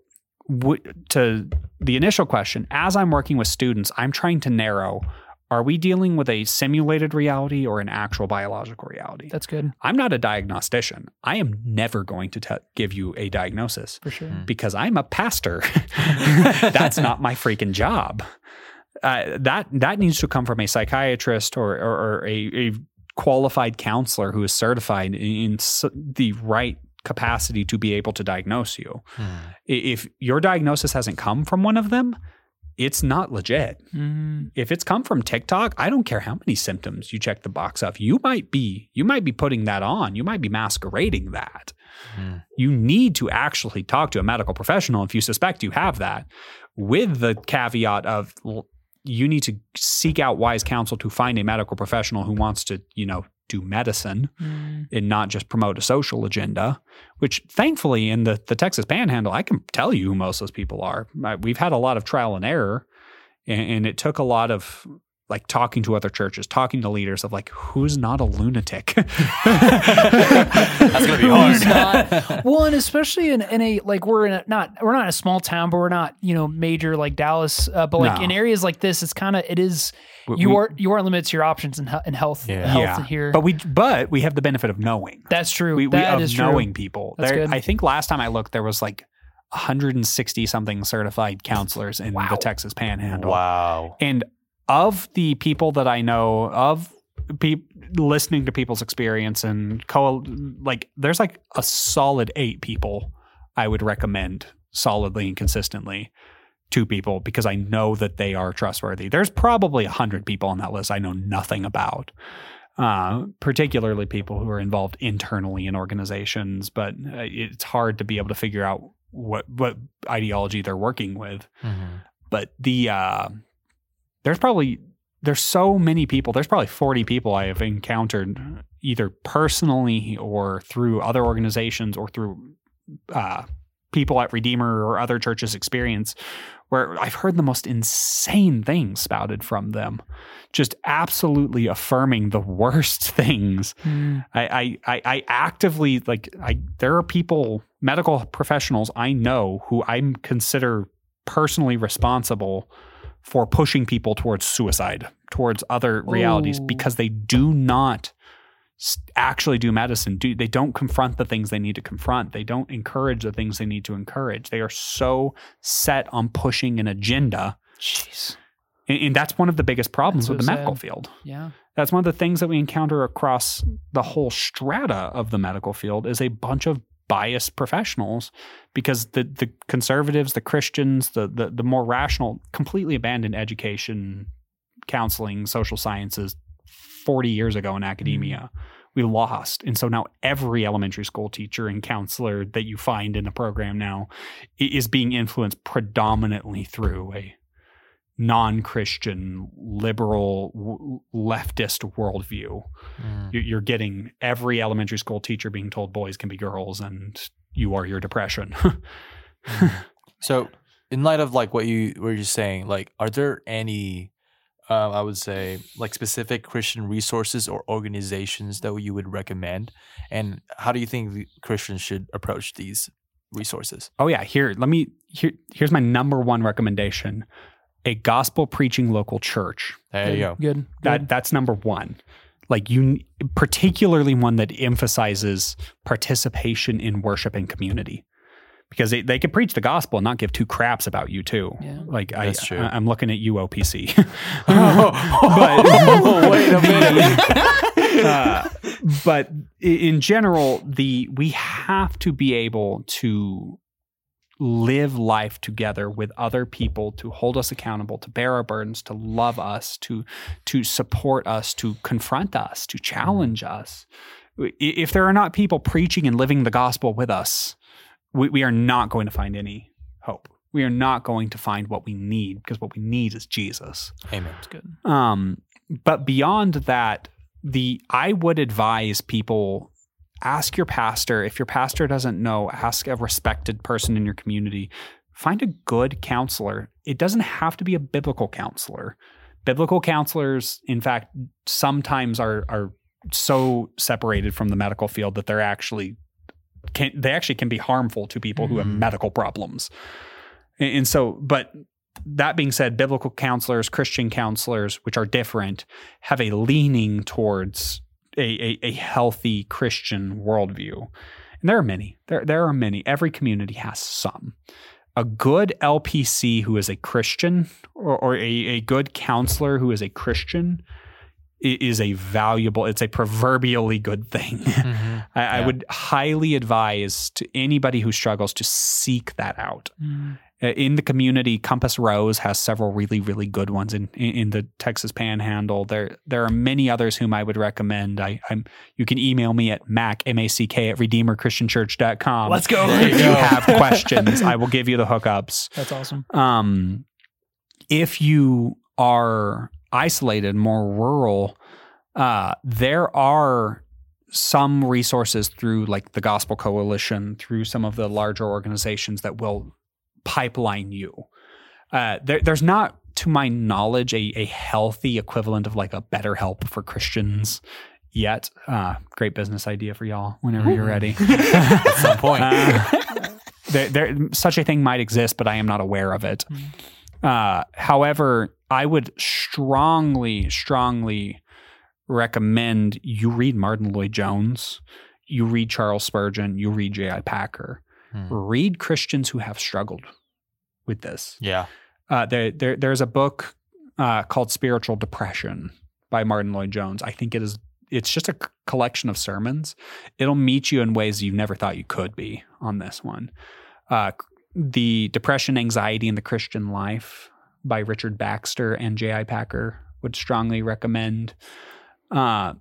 w- to the initial question, as I'm working with students, I'm trying to narrow, are we dealing with a simulated reality or an actual biological reality? That's good. I'm not a diagnostician. I am never going to te- give you a diagnosis. For sure. Mm-hmm. Because I'm a pastor. That's not my freaking job. Uh, that that needs to come from a psychiatrist or or, or a, a qualified counselor who is certified in, in the right capacity to be able to diagnose you. Mm. If your diagnosis hasn't come from one of them, it's not legit. Mm. If it's come from TikTok, I don't care how many symptoms you check the box of. You might be you might be putting that on. You might be masquerading that. Mm. You need to actually talk to a medical professional if you suspect you have that, with the caveat of you need to seek out wise counsel to find a medical professional who wants to, you know, do medicine mm. and not just promote a social agenda, which thankfully in the, the Texas Panhandle, I can tell you who most of those people are. We've had a lot of trial and error, and, and it took a lot of like talking to other churches, talking to leaders of like, who's not a lunatic? That's going to be hard. Not, well, and especially in, in a, like we're in a, not, we're not in a small town, but we're not, you know, major like Dallas, uh, but like no. in areas like this, it's kind of, it is, we, you are, you aren't limited to your options in, in health, yeah. health yeah. here. But we, but we have the benefit of knowing. That's true. We, we that of is knowing true. People. That's there, good. I think last time I looked, there was like one hundred sixty something certified counselors in wow. the Texas Panhandle. Wow. And of the people that I know, of pe- listening to people's experience and co- like, there's like a solid eight people I would recommend solidly and consistently to people because I know that they are trustworthy. There's probably a hundred people on that list I know nothing about, uh, particularly people who are involved internally in organizations, but it's hard to be able to figure out what, what ideology they're working with. Mm-hmm. But the, uh, There's probably, there's so many people, there's probably forty people I have encountered either personally or through other organizations or through uh, people at Redeemer or other churches' experience where I've heard the most insane things spouted from them, just absolutely affirming the worst things. Mm. I, I, I actively, like, I there are people, medical professionals I know who I consider personally responsible for pushing people towards suicide, towards other realities, Ooh. Because they do not actually do medicine. Do, they don't confront the things they need to confront. They don't encourage the things they need to encourage. They are so set on pushing an agenda. Jeez. And, and that's one of the biggest problems with the medical field. Yeah. That's one of the things that we encounter across the whole strata of the medical field is a bunch of biased professionals because the the conservatives, the Christians, the, the the more rational, completely abandoned education, counseling, social sciences forty years ago in academia. Mm. We lost. And so now every elementary school teacher and counselor that you find in the program now is being influenced predominantly through a non-Christian, liberal, leftist worldview. Mm. You're getting every elementary school teacher being told boys can be girls and you are your depression. So in light of like what you were just saying, like, are there any, um, I would say, like specific Christian resources or organizations that you would recommend? And how do you think Christians should approach these resources? Oh yeah. Here, let me, here, here's my number one recommendation. A gospel preaching local church. There good, you go. Good. That good. That's number one. Like you, particularly one that emphasizes participation in worship and community, because they, they could preach the gospel and not give two craps about you too. Yeah. Like that's I, true. I, I'm looking at you, O P C. Oh, wait a minute. uh, but in general, the we have to be able to live life together with other people, to hold us accountable, to bear our burdens, to love us, to to support us, to confront us, to challenge us. If there are not people preaching and living the gospel with us, we, we are not going to find any hope. We are not going to find what we need, because what we need is Jesus. Amen. That's good. Um, but beyond that, the I would advise people, ask your pastor. If your pastor doesn't know, ask a respected person in your community find a good counselor. It doesn't have to be a biblical counselor. Biblical counselors, in fact, sometimes are are so separated from the medical field that they're actually can they actually can be harmful to people mm-hmm. who have medical problems. And, and so, but that being said, biblical counselors, Christian counselors, which are different, have a leaning towards a a, a healthy Christian worldview. And there are many. There there are many. Every community has some. A good L P C who is a Christian or, or a, a good counselor who is a Christian is a valuable, it's a proverbially good thing. Mm-hmm. I, yeah. I would highly advise to anybody who struggles to seek that out. Mm. In the community, Compass Rose has several really, really good ones in, in, in the Texas Panhandle. There there are many others whom I would recommend. I, I'm you can email me at mac, M A C K, at redeemer christian church dot com. Let's go. If you have questions, I will give you the hookups. That's awesome. Um, if you are isolated, more rural, uh, there are some resources through like the Gospel Coalition, through some of the larger organizations that will pipeline you. Uh, there, there's not, to my knowledge, a, a healthy equivalent of like a BetterHelp for Christians yet. Uh, great business idea for y'all whenever you're ready. At some point. Uh, there, there, such a thing might exist, but I am not aware of it. Uh, however, I would strongly, strongly recommend you read Martyn Lloyd-Jones, you read Charles Spurgeon, you read J I. Packer. Hmm. Read Christians who have struggled with this. Yeah. Uh, there, there, there's a book uh, called Spiritual Depression by Martyn Lloyd-Jones. I think it is, it's just a c- collection of sermons. It'll meet you in ways you never thought you could be on this one. Uh, the Depression, Anxiety in the Christian Life by Richard Baxter and J I. Packer would strongly recommend. Uh,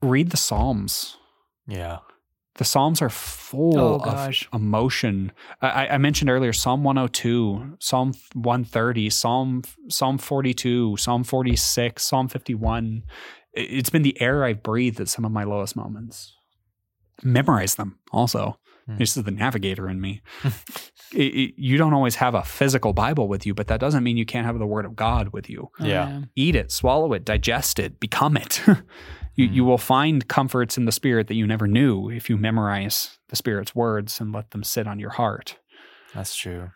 read the Psalms. Yeah. The Psalms are full oh, of emotion. I, I mentioned earlier, Psalm one oh two, Psalm one thirty, Psalm Psalm forty-two, Psalm forty-six, Psalm fifty-one. It's been the air I've breathed at some of my lowest moments. Memorize them also. Mm. This is the navigator in me. it, it, you don't always have a physical Bible with you, but that doesn't mean you can't have the Word of God with you. Yeah. Oh, yeah. Eat it, swallow it, digest it, become it. You, you will find comforts in the Spirit that you never knew if you memorize the Spirit's words and let them sit on your heart. That's true.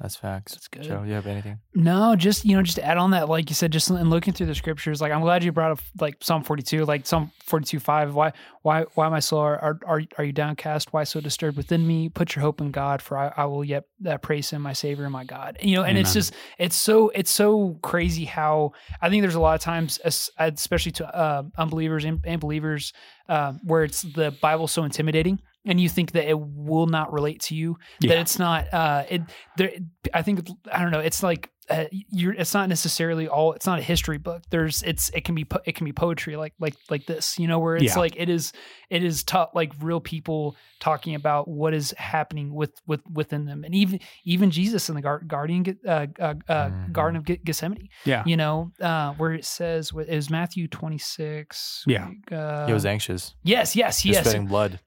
That's facts. That's good. Joe, you have anything? No, just, you know, just to add on that, like you said, just in looking through the scriptures, like I'm glad you brought up like Psalm forty-two, like Psalm forty-two five. Why, why, why my soul, are, are, are you downcast? Why so disturbed within me? Put your hope in God, for I, I will yet uh, praise Him, my Savior and my God. You know, and Amen. It's just, it's so, it's so crazy how I think there's a lot of times, especially to uh, unbelievers and, and believers, uh, where it's the Bible's so intimidating. And you think that it will not relate to you, yeah. that it's not, uh, it, there, I think, I don't know, it's like, uh, you're, it's not necessarily all, it's not a history book. There's, it's, it can be, it can be poetry like, like, like this, you know, where it's yeah. like, it is, it is tough, like real people talking about what is happening with, with, within them. And even, even Jesus in the gar- guardian, uh, uh, uh mm-hmm. Garden of Gethsemane, yeah. you know, uh, where it says, it was Matthew twenty-six. Yeah. Uh, he was anxious. Yes, yes, yes. Spitting blood.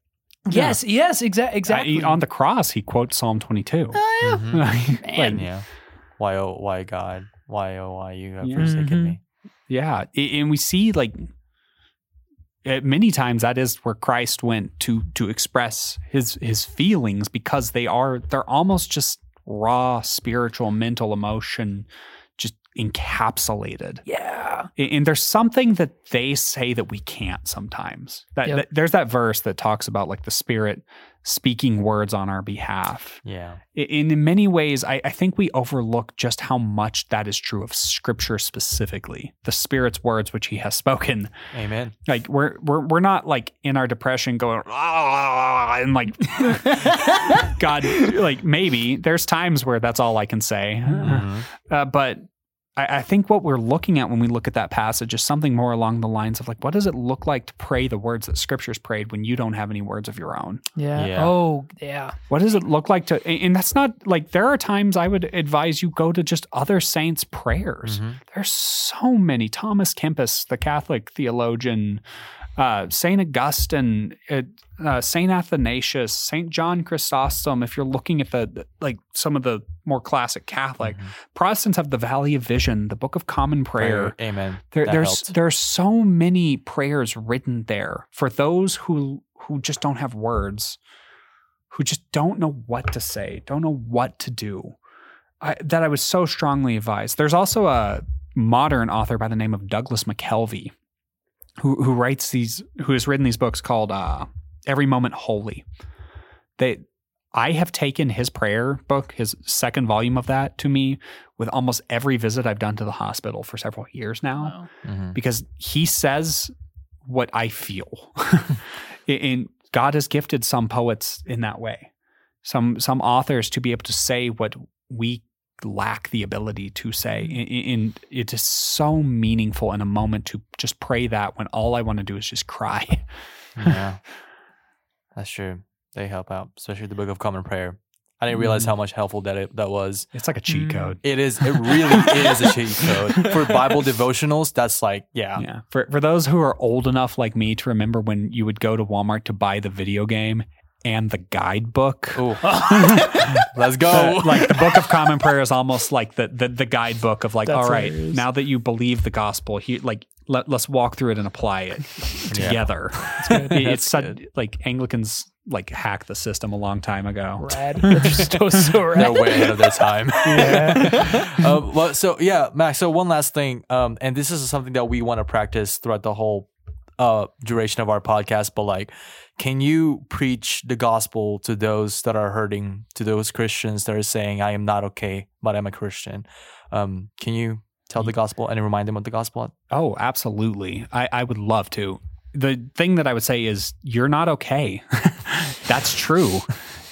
Yes, yeah. yes, exa- exactly. I, on the cross, he quotes Psalm twenty-two. Oh, yeah. Mm-hmm. Man. Like, yeah. Why, oh, why, God? Why, oh, why you have yeah. forsaken mm-hmm. me? Yeah, and we see like many times that is where Christ went to to express his his feelings, because they are they're almost just raw spiritual, mental emotion, just encapsulated. Yeah. And there's something that they say that we can't sometimes. That, yep. that there's that verse that talks about like the Spirit speaking words on our behalf. Yeah. And in many ways, I, I think we overlook just how much that is true of Scripture specifically. The Spirit's words which He has spoken. Amen. Like we're we're we're not like in our depression going ah, and like God, like maybe there's times where that's all I can say, mm-hmm. uh, but. I think what we're looking at when we look at that passage is something more along the lines of like, what does it look like to pray the words that Scripture's prayed when you don't have any words of your own? Yeah. yeah. Oh, yeah. What does it look like to, and that's not like, there are times I would advise you go to just other saints' prayers. Mm-hmm. There's so many. Thomas Kempis, the Catholic theologian, uh, Saint Augustine, uh, uh, Saint Athanasius, Saint John Chrysostom, if you're looking at the, the like some of the more classic Catholic, mm-hmm. Protestants have the Valley of Vision, the Book of Common Prayer. Prayer. Amen. There, there's helped. There are so many prayers written there for those who who just don't have words, who just don't know what to say, don't know what to do. I, that I was so strongly advised. There's also a modern author by the name of Douglas McKelvey, who who writes these, who has written these books called uh, Every Moment Holy. They, I have taken his prayer book, his second volume of that, to me with almost every visit I've done to the hospital for several years now, wow. mm-hmm. because he says what I feel. And God has gifted some poets in that way, some some authors to be able to say what we lack the ability to say. And it is so meaningful in a moment to just pray that when all I want to do is just cry. Yeah, that's true. They help out, especially the Book of Common Prayer. I didn't realize mm. how much helpful that it, that was. It's like a cheat mm. code. It is. It really is a cheat code. For Bible devotionals, that's like, yeah. yeah. For for those who are old enough like me to remember when you would go to Walmart to buy the video game and the guidebook. Ooh. Let's go. The, like the Book of Common Prayer is almost like the the, the guidebook of like, that's all right, now that you believe the gospel, he, like let, let's walk through it and apply it together. Yeah. It, it's sudden, like Anglicans... like hack the system a long time ago. Rad. They're so, so rad. They're way ahead of their time. Yeah. um, well, so yeah, Mac, so one last thing, um, and this is something that we want to practice throughout the whole uh, duration of our podcast, but like, can you preach the gospel to those that are hurting, to those Christians that are saying, I am not okay, but I'm a Christian? Um, can you tell the gospel and remind them of the gospel? Oh, absolutely. I, I would love to. The thing that I would say is you're not okay. That's true.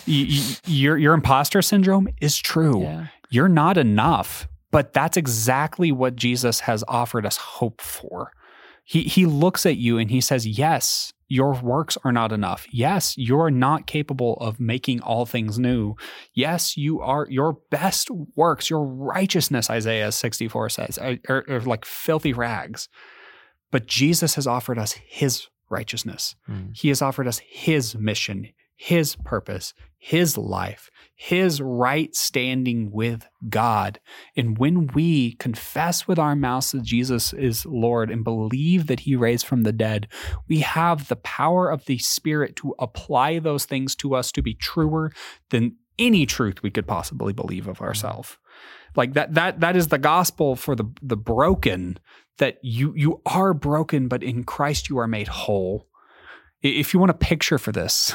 you, you, your, your imposter syndrome is true. Yeah. You're not enough, but that's exactly what Jesus has offered us hope for. He, he looks at you and he says, yes, your works are not enough. Yes, you're not capable of making all things new. Yes, you are, your best works, your righteousness, Isaiah sixty-four says, are, are, are like filthy rags. But Jesus has offered us his righteousness. Mm. He has offered us his mission, his purpose, his life, his right standing with God. And when we confess with our mouths that Jesus is Lord and believe that he raised from the dead, we have the power of the Spirit to apply those things to us to be truer than any truth we could possibly believe of ourselves. Like that, that, that is the gospel for the, the broken, that you, you are broken, but in Christ you are made whole. If you want a picture for this,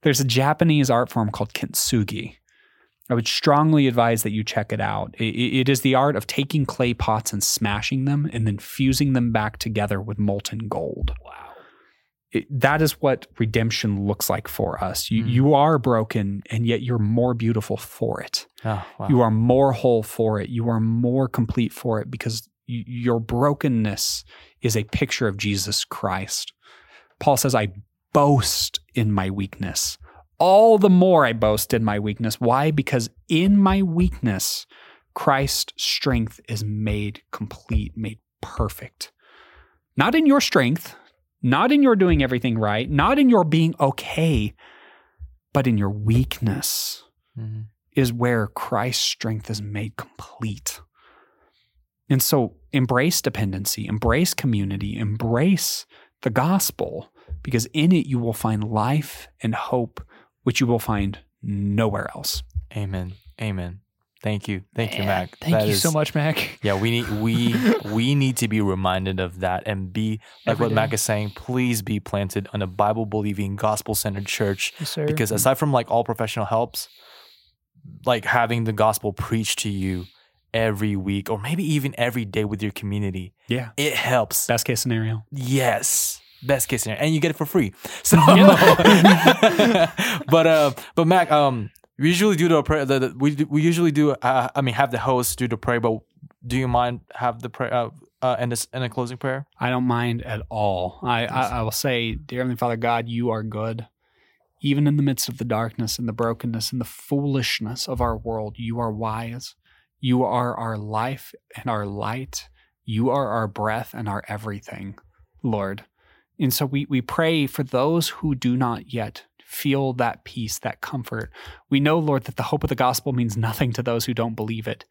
there's a Japanese art form called kintsugi. I would strongly advise that you check it out. It, it is the art of taking clay pots and smashing them and then fusing them back together with molten gold. Wow. It, that is what redemption looks like for us. You, mm. you are broken, and yet you're more beautiful for it. Oh, wow. You are more whole for it. You are more complete for it, because y- your brokenness is a picture of Jesus Christ. Paul says, I boast in my weakness. All the more I boast in my weakness. Why? Because in my weakness, Christ's strength is made complete, made perfect. Not in your strength, not in your doing everything right, not in your being okay, but in your weakness mm-hmm. is where Christ's strength is made complete. And so embrace dependency, embrace community, embrace the gospel, because in it you will find life and hope, which you will find nowhere else. Amen. Amen. Thank you. Thank Man, you, Mac. Thank that you is, so much, Mac. Yeah, we need we we need to be reminded of that and be, like Every what day. Mac is saying, please be planted on a Bible-believing, gospel-centered church. Yes, sir. Because aside from like all professional helps, like having the gospel preached to you every week or maybe even every day with your community. Yeah. It helps. Best case scenario. Yes. Best case scenario. And you get it for free. So, yeah. but, uh, but Mac, um, We usually do the prayer. The, the, we we usually do. Uh, I mean, have the host do the prayer. But do you mind have the prayer uh, uh, and this and a closing prayer? I don't mind at all. I, I I will say, dear Heavenly Father God, you are good. Even in the midst of the darkness and the brokenness and the foolishness of our world, you are wise. You are our life and our light. You are our breath and our everything, Lord. And so we we pray for those who do not yet feel that peace, that comfort. We know, Lord, that the hope of the gospel means nothing to those who don't believe it.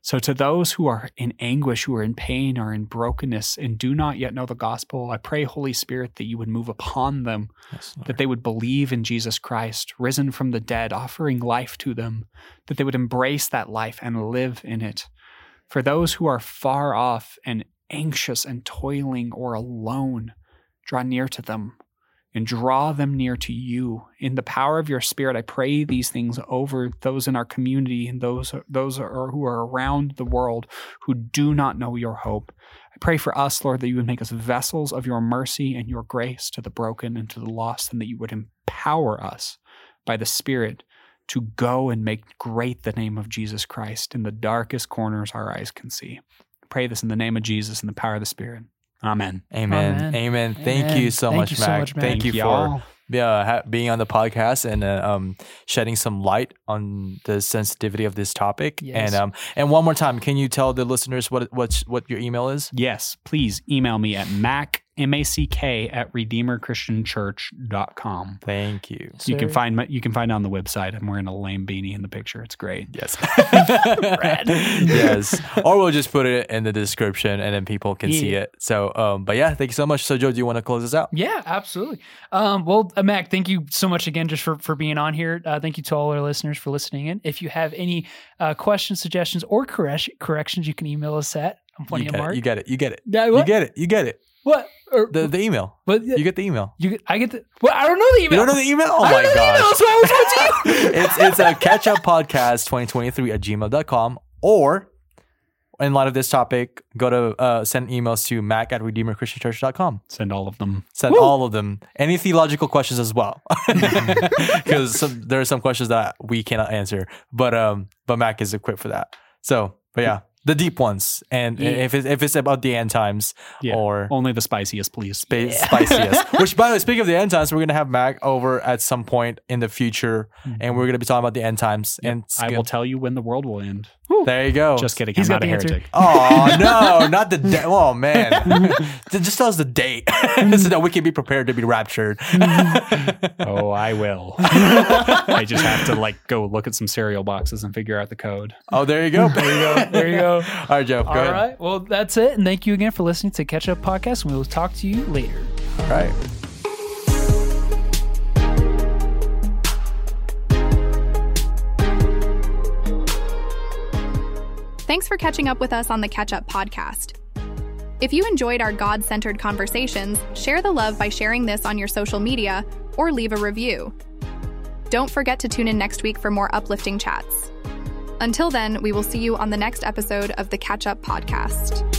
So to those who are in anguish, who are in pain or in brokenness and do not yet know the gospel, I pray, Holy Spirit, that you would move upon them, yes, that they would believe in Jesus Christ, risen from the dead, offering life to them, that they would embrace that life and live in it. For those who are far off and anxious and toiling or alone, draw near to them and draw them near to you. In the power of your Spirit, I pray these things over those in our community and those, those are, who are around the world who do not know your hope. I pray for us, Lord, that you would make us vessels of your mercy and your grace to the broken and to the lost, and that you would empower us by the Spirit to go and make great the name of Jesus Christ in the darkest corners our eyes can see. I pray this in the name of Jesus and the power of the Spirit. Amen. Amen. Amen. Amen. Thank Amen. you so Thank much, you Mac. So much, Mac. Thank, Thank you y'all. for uh, ha- being on the podcast and uh, um, shedding some light on the sensitivity of this topic. Yes. And um, and one more time, can you tell the listeners what what's, what your email is? Yes. Please email me at mac, M A C K, at redeemer christian church dot com. Thank you. Yes, you can find my, you can find it on the website. I'm wearing a lame beanie in the picture. It's great. Yes. Red. Yes. Or we'll just put it in the description and then people can yeah. see it. So, um, but yeah, thank you so much. So, Joe, do you want to close this out? Yeah, absolutely. Um, well, uh, Mac, thank you so much again just for, for being on here. Uh, thank you to all our listeners for listening in. If you have any uh, questions, suggestions, or correct, corrections, you can email us at I'm pointing at Mark. You get it. You get it. Yeah, you get it. You get it. What? Or, the the email. But, you get the email. You get, I get the. Well, I don't know the email. You don't know the email? Oh I my gosh. I don't know the email, so I was watching you. It's, it's a catchup podcast twenty twenty-three at gmail dot com. Or, in light of this topic, go to uh, send emails to mac at redeemer christian church dot com. Send all of them. Send Woo. all of them. Any theological questions as well. Because there are some questions that we cannot answer. But, um, but Mac is equipped for that. So, but yeah. The deep ones, and yeah. if it's if it's about the end times, yeah. or only the spiciest, please. Sp- yeah. Spiciest. Which, by the way, speaking of the end times, we're gonna have Mac over at some point in the future, mm-hmm. and we're gonna be talking about the end times. Yep. And I will tell you when the world will end. Woo. There you go. Just kidding. He's I'm not a heretic. Answer. Oh no, not the date. Oh man, just tell us the date so that we can be prepared to be raptured. Oh, I will. I just have to like go look at some cereal boxes and figure out the code. Oh, there you go. There you go. There you go. All right, Joe. Go All ahead. right. Well, that's it. And thank you again for listening to Catch Up Podcast. And we will talk to you later. All right. Thanks for catching up with us on the Catch Up Podcast. If you enjoyed our God-centered conversations, share the love by sharing this on your social media or leave a review. Don't forget to tune in next week for more uplifting chats. Until then, we will see you on the next episode of the Catch Up Podcast.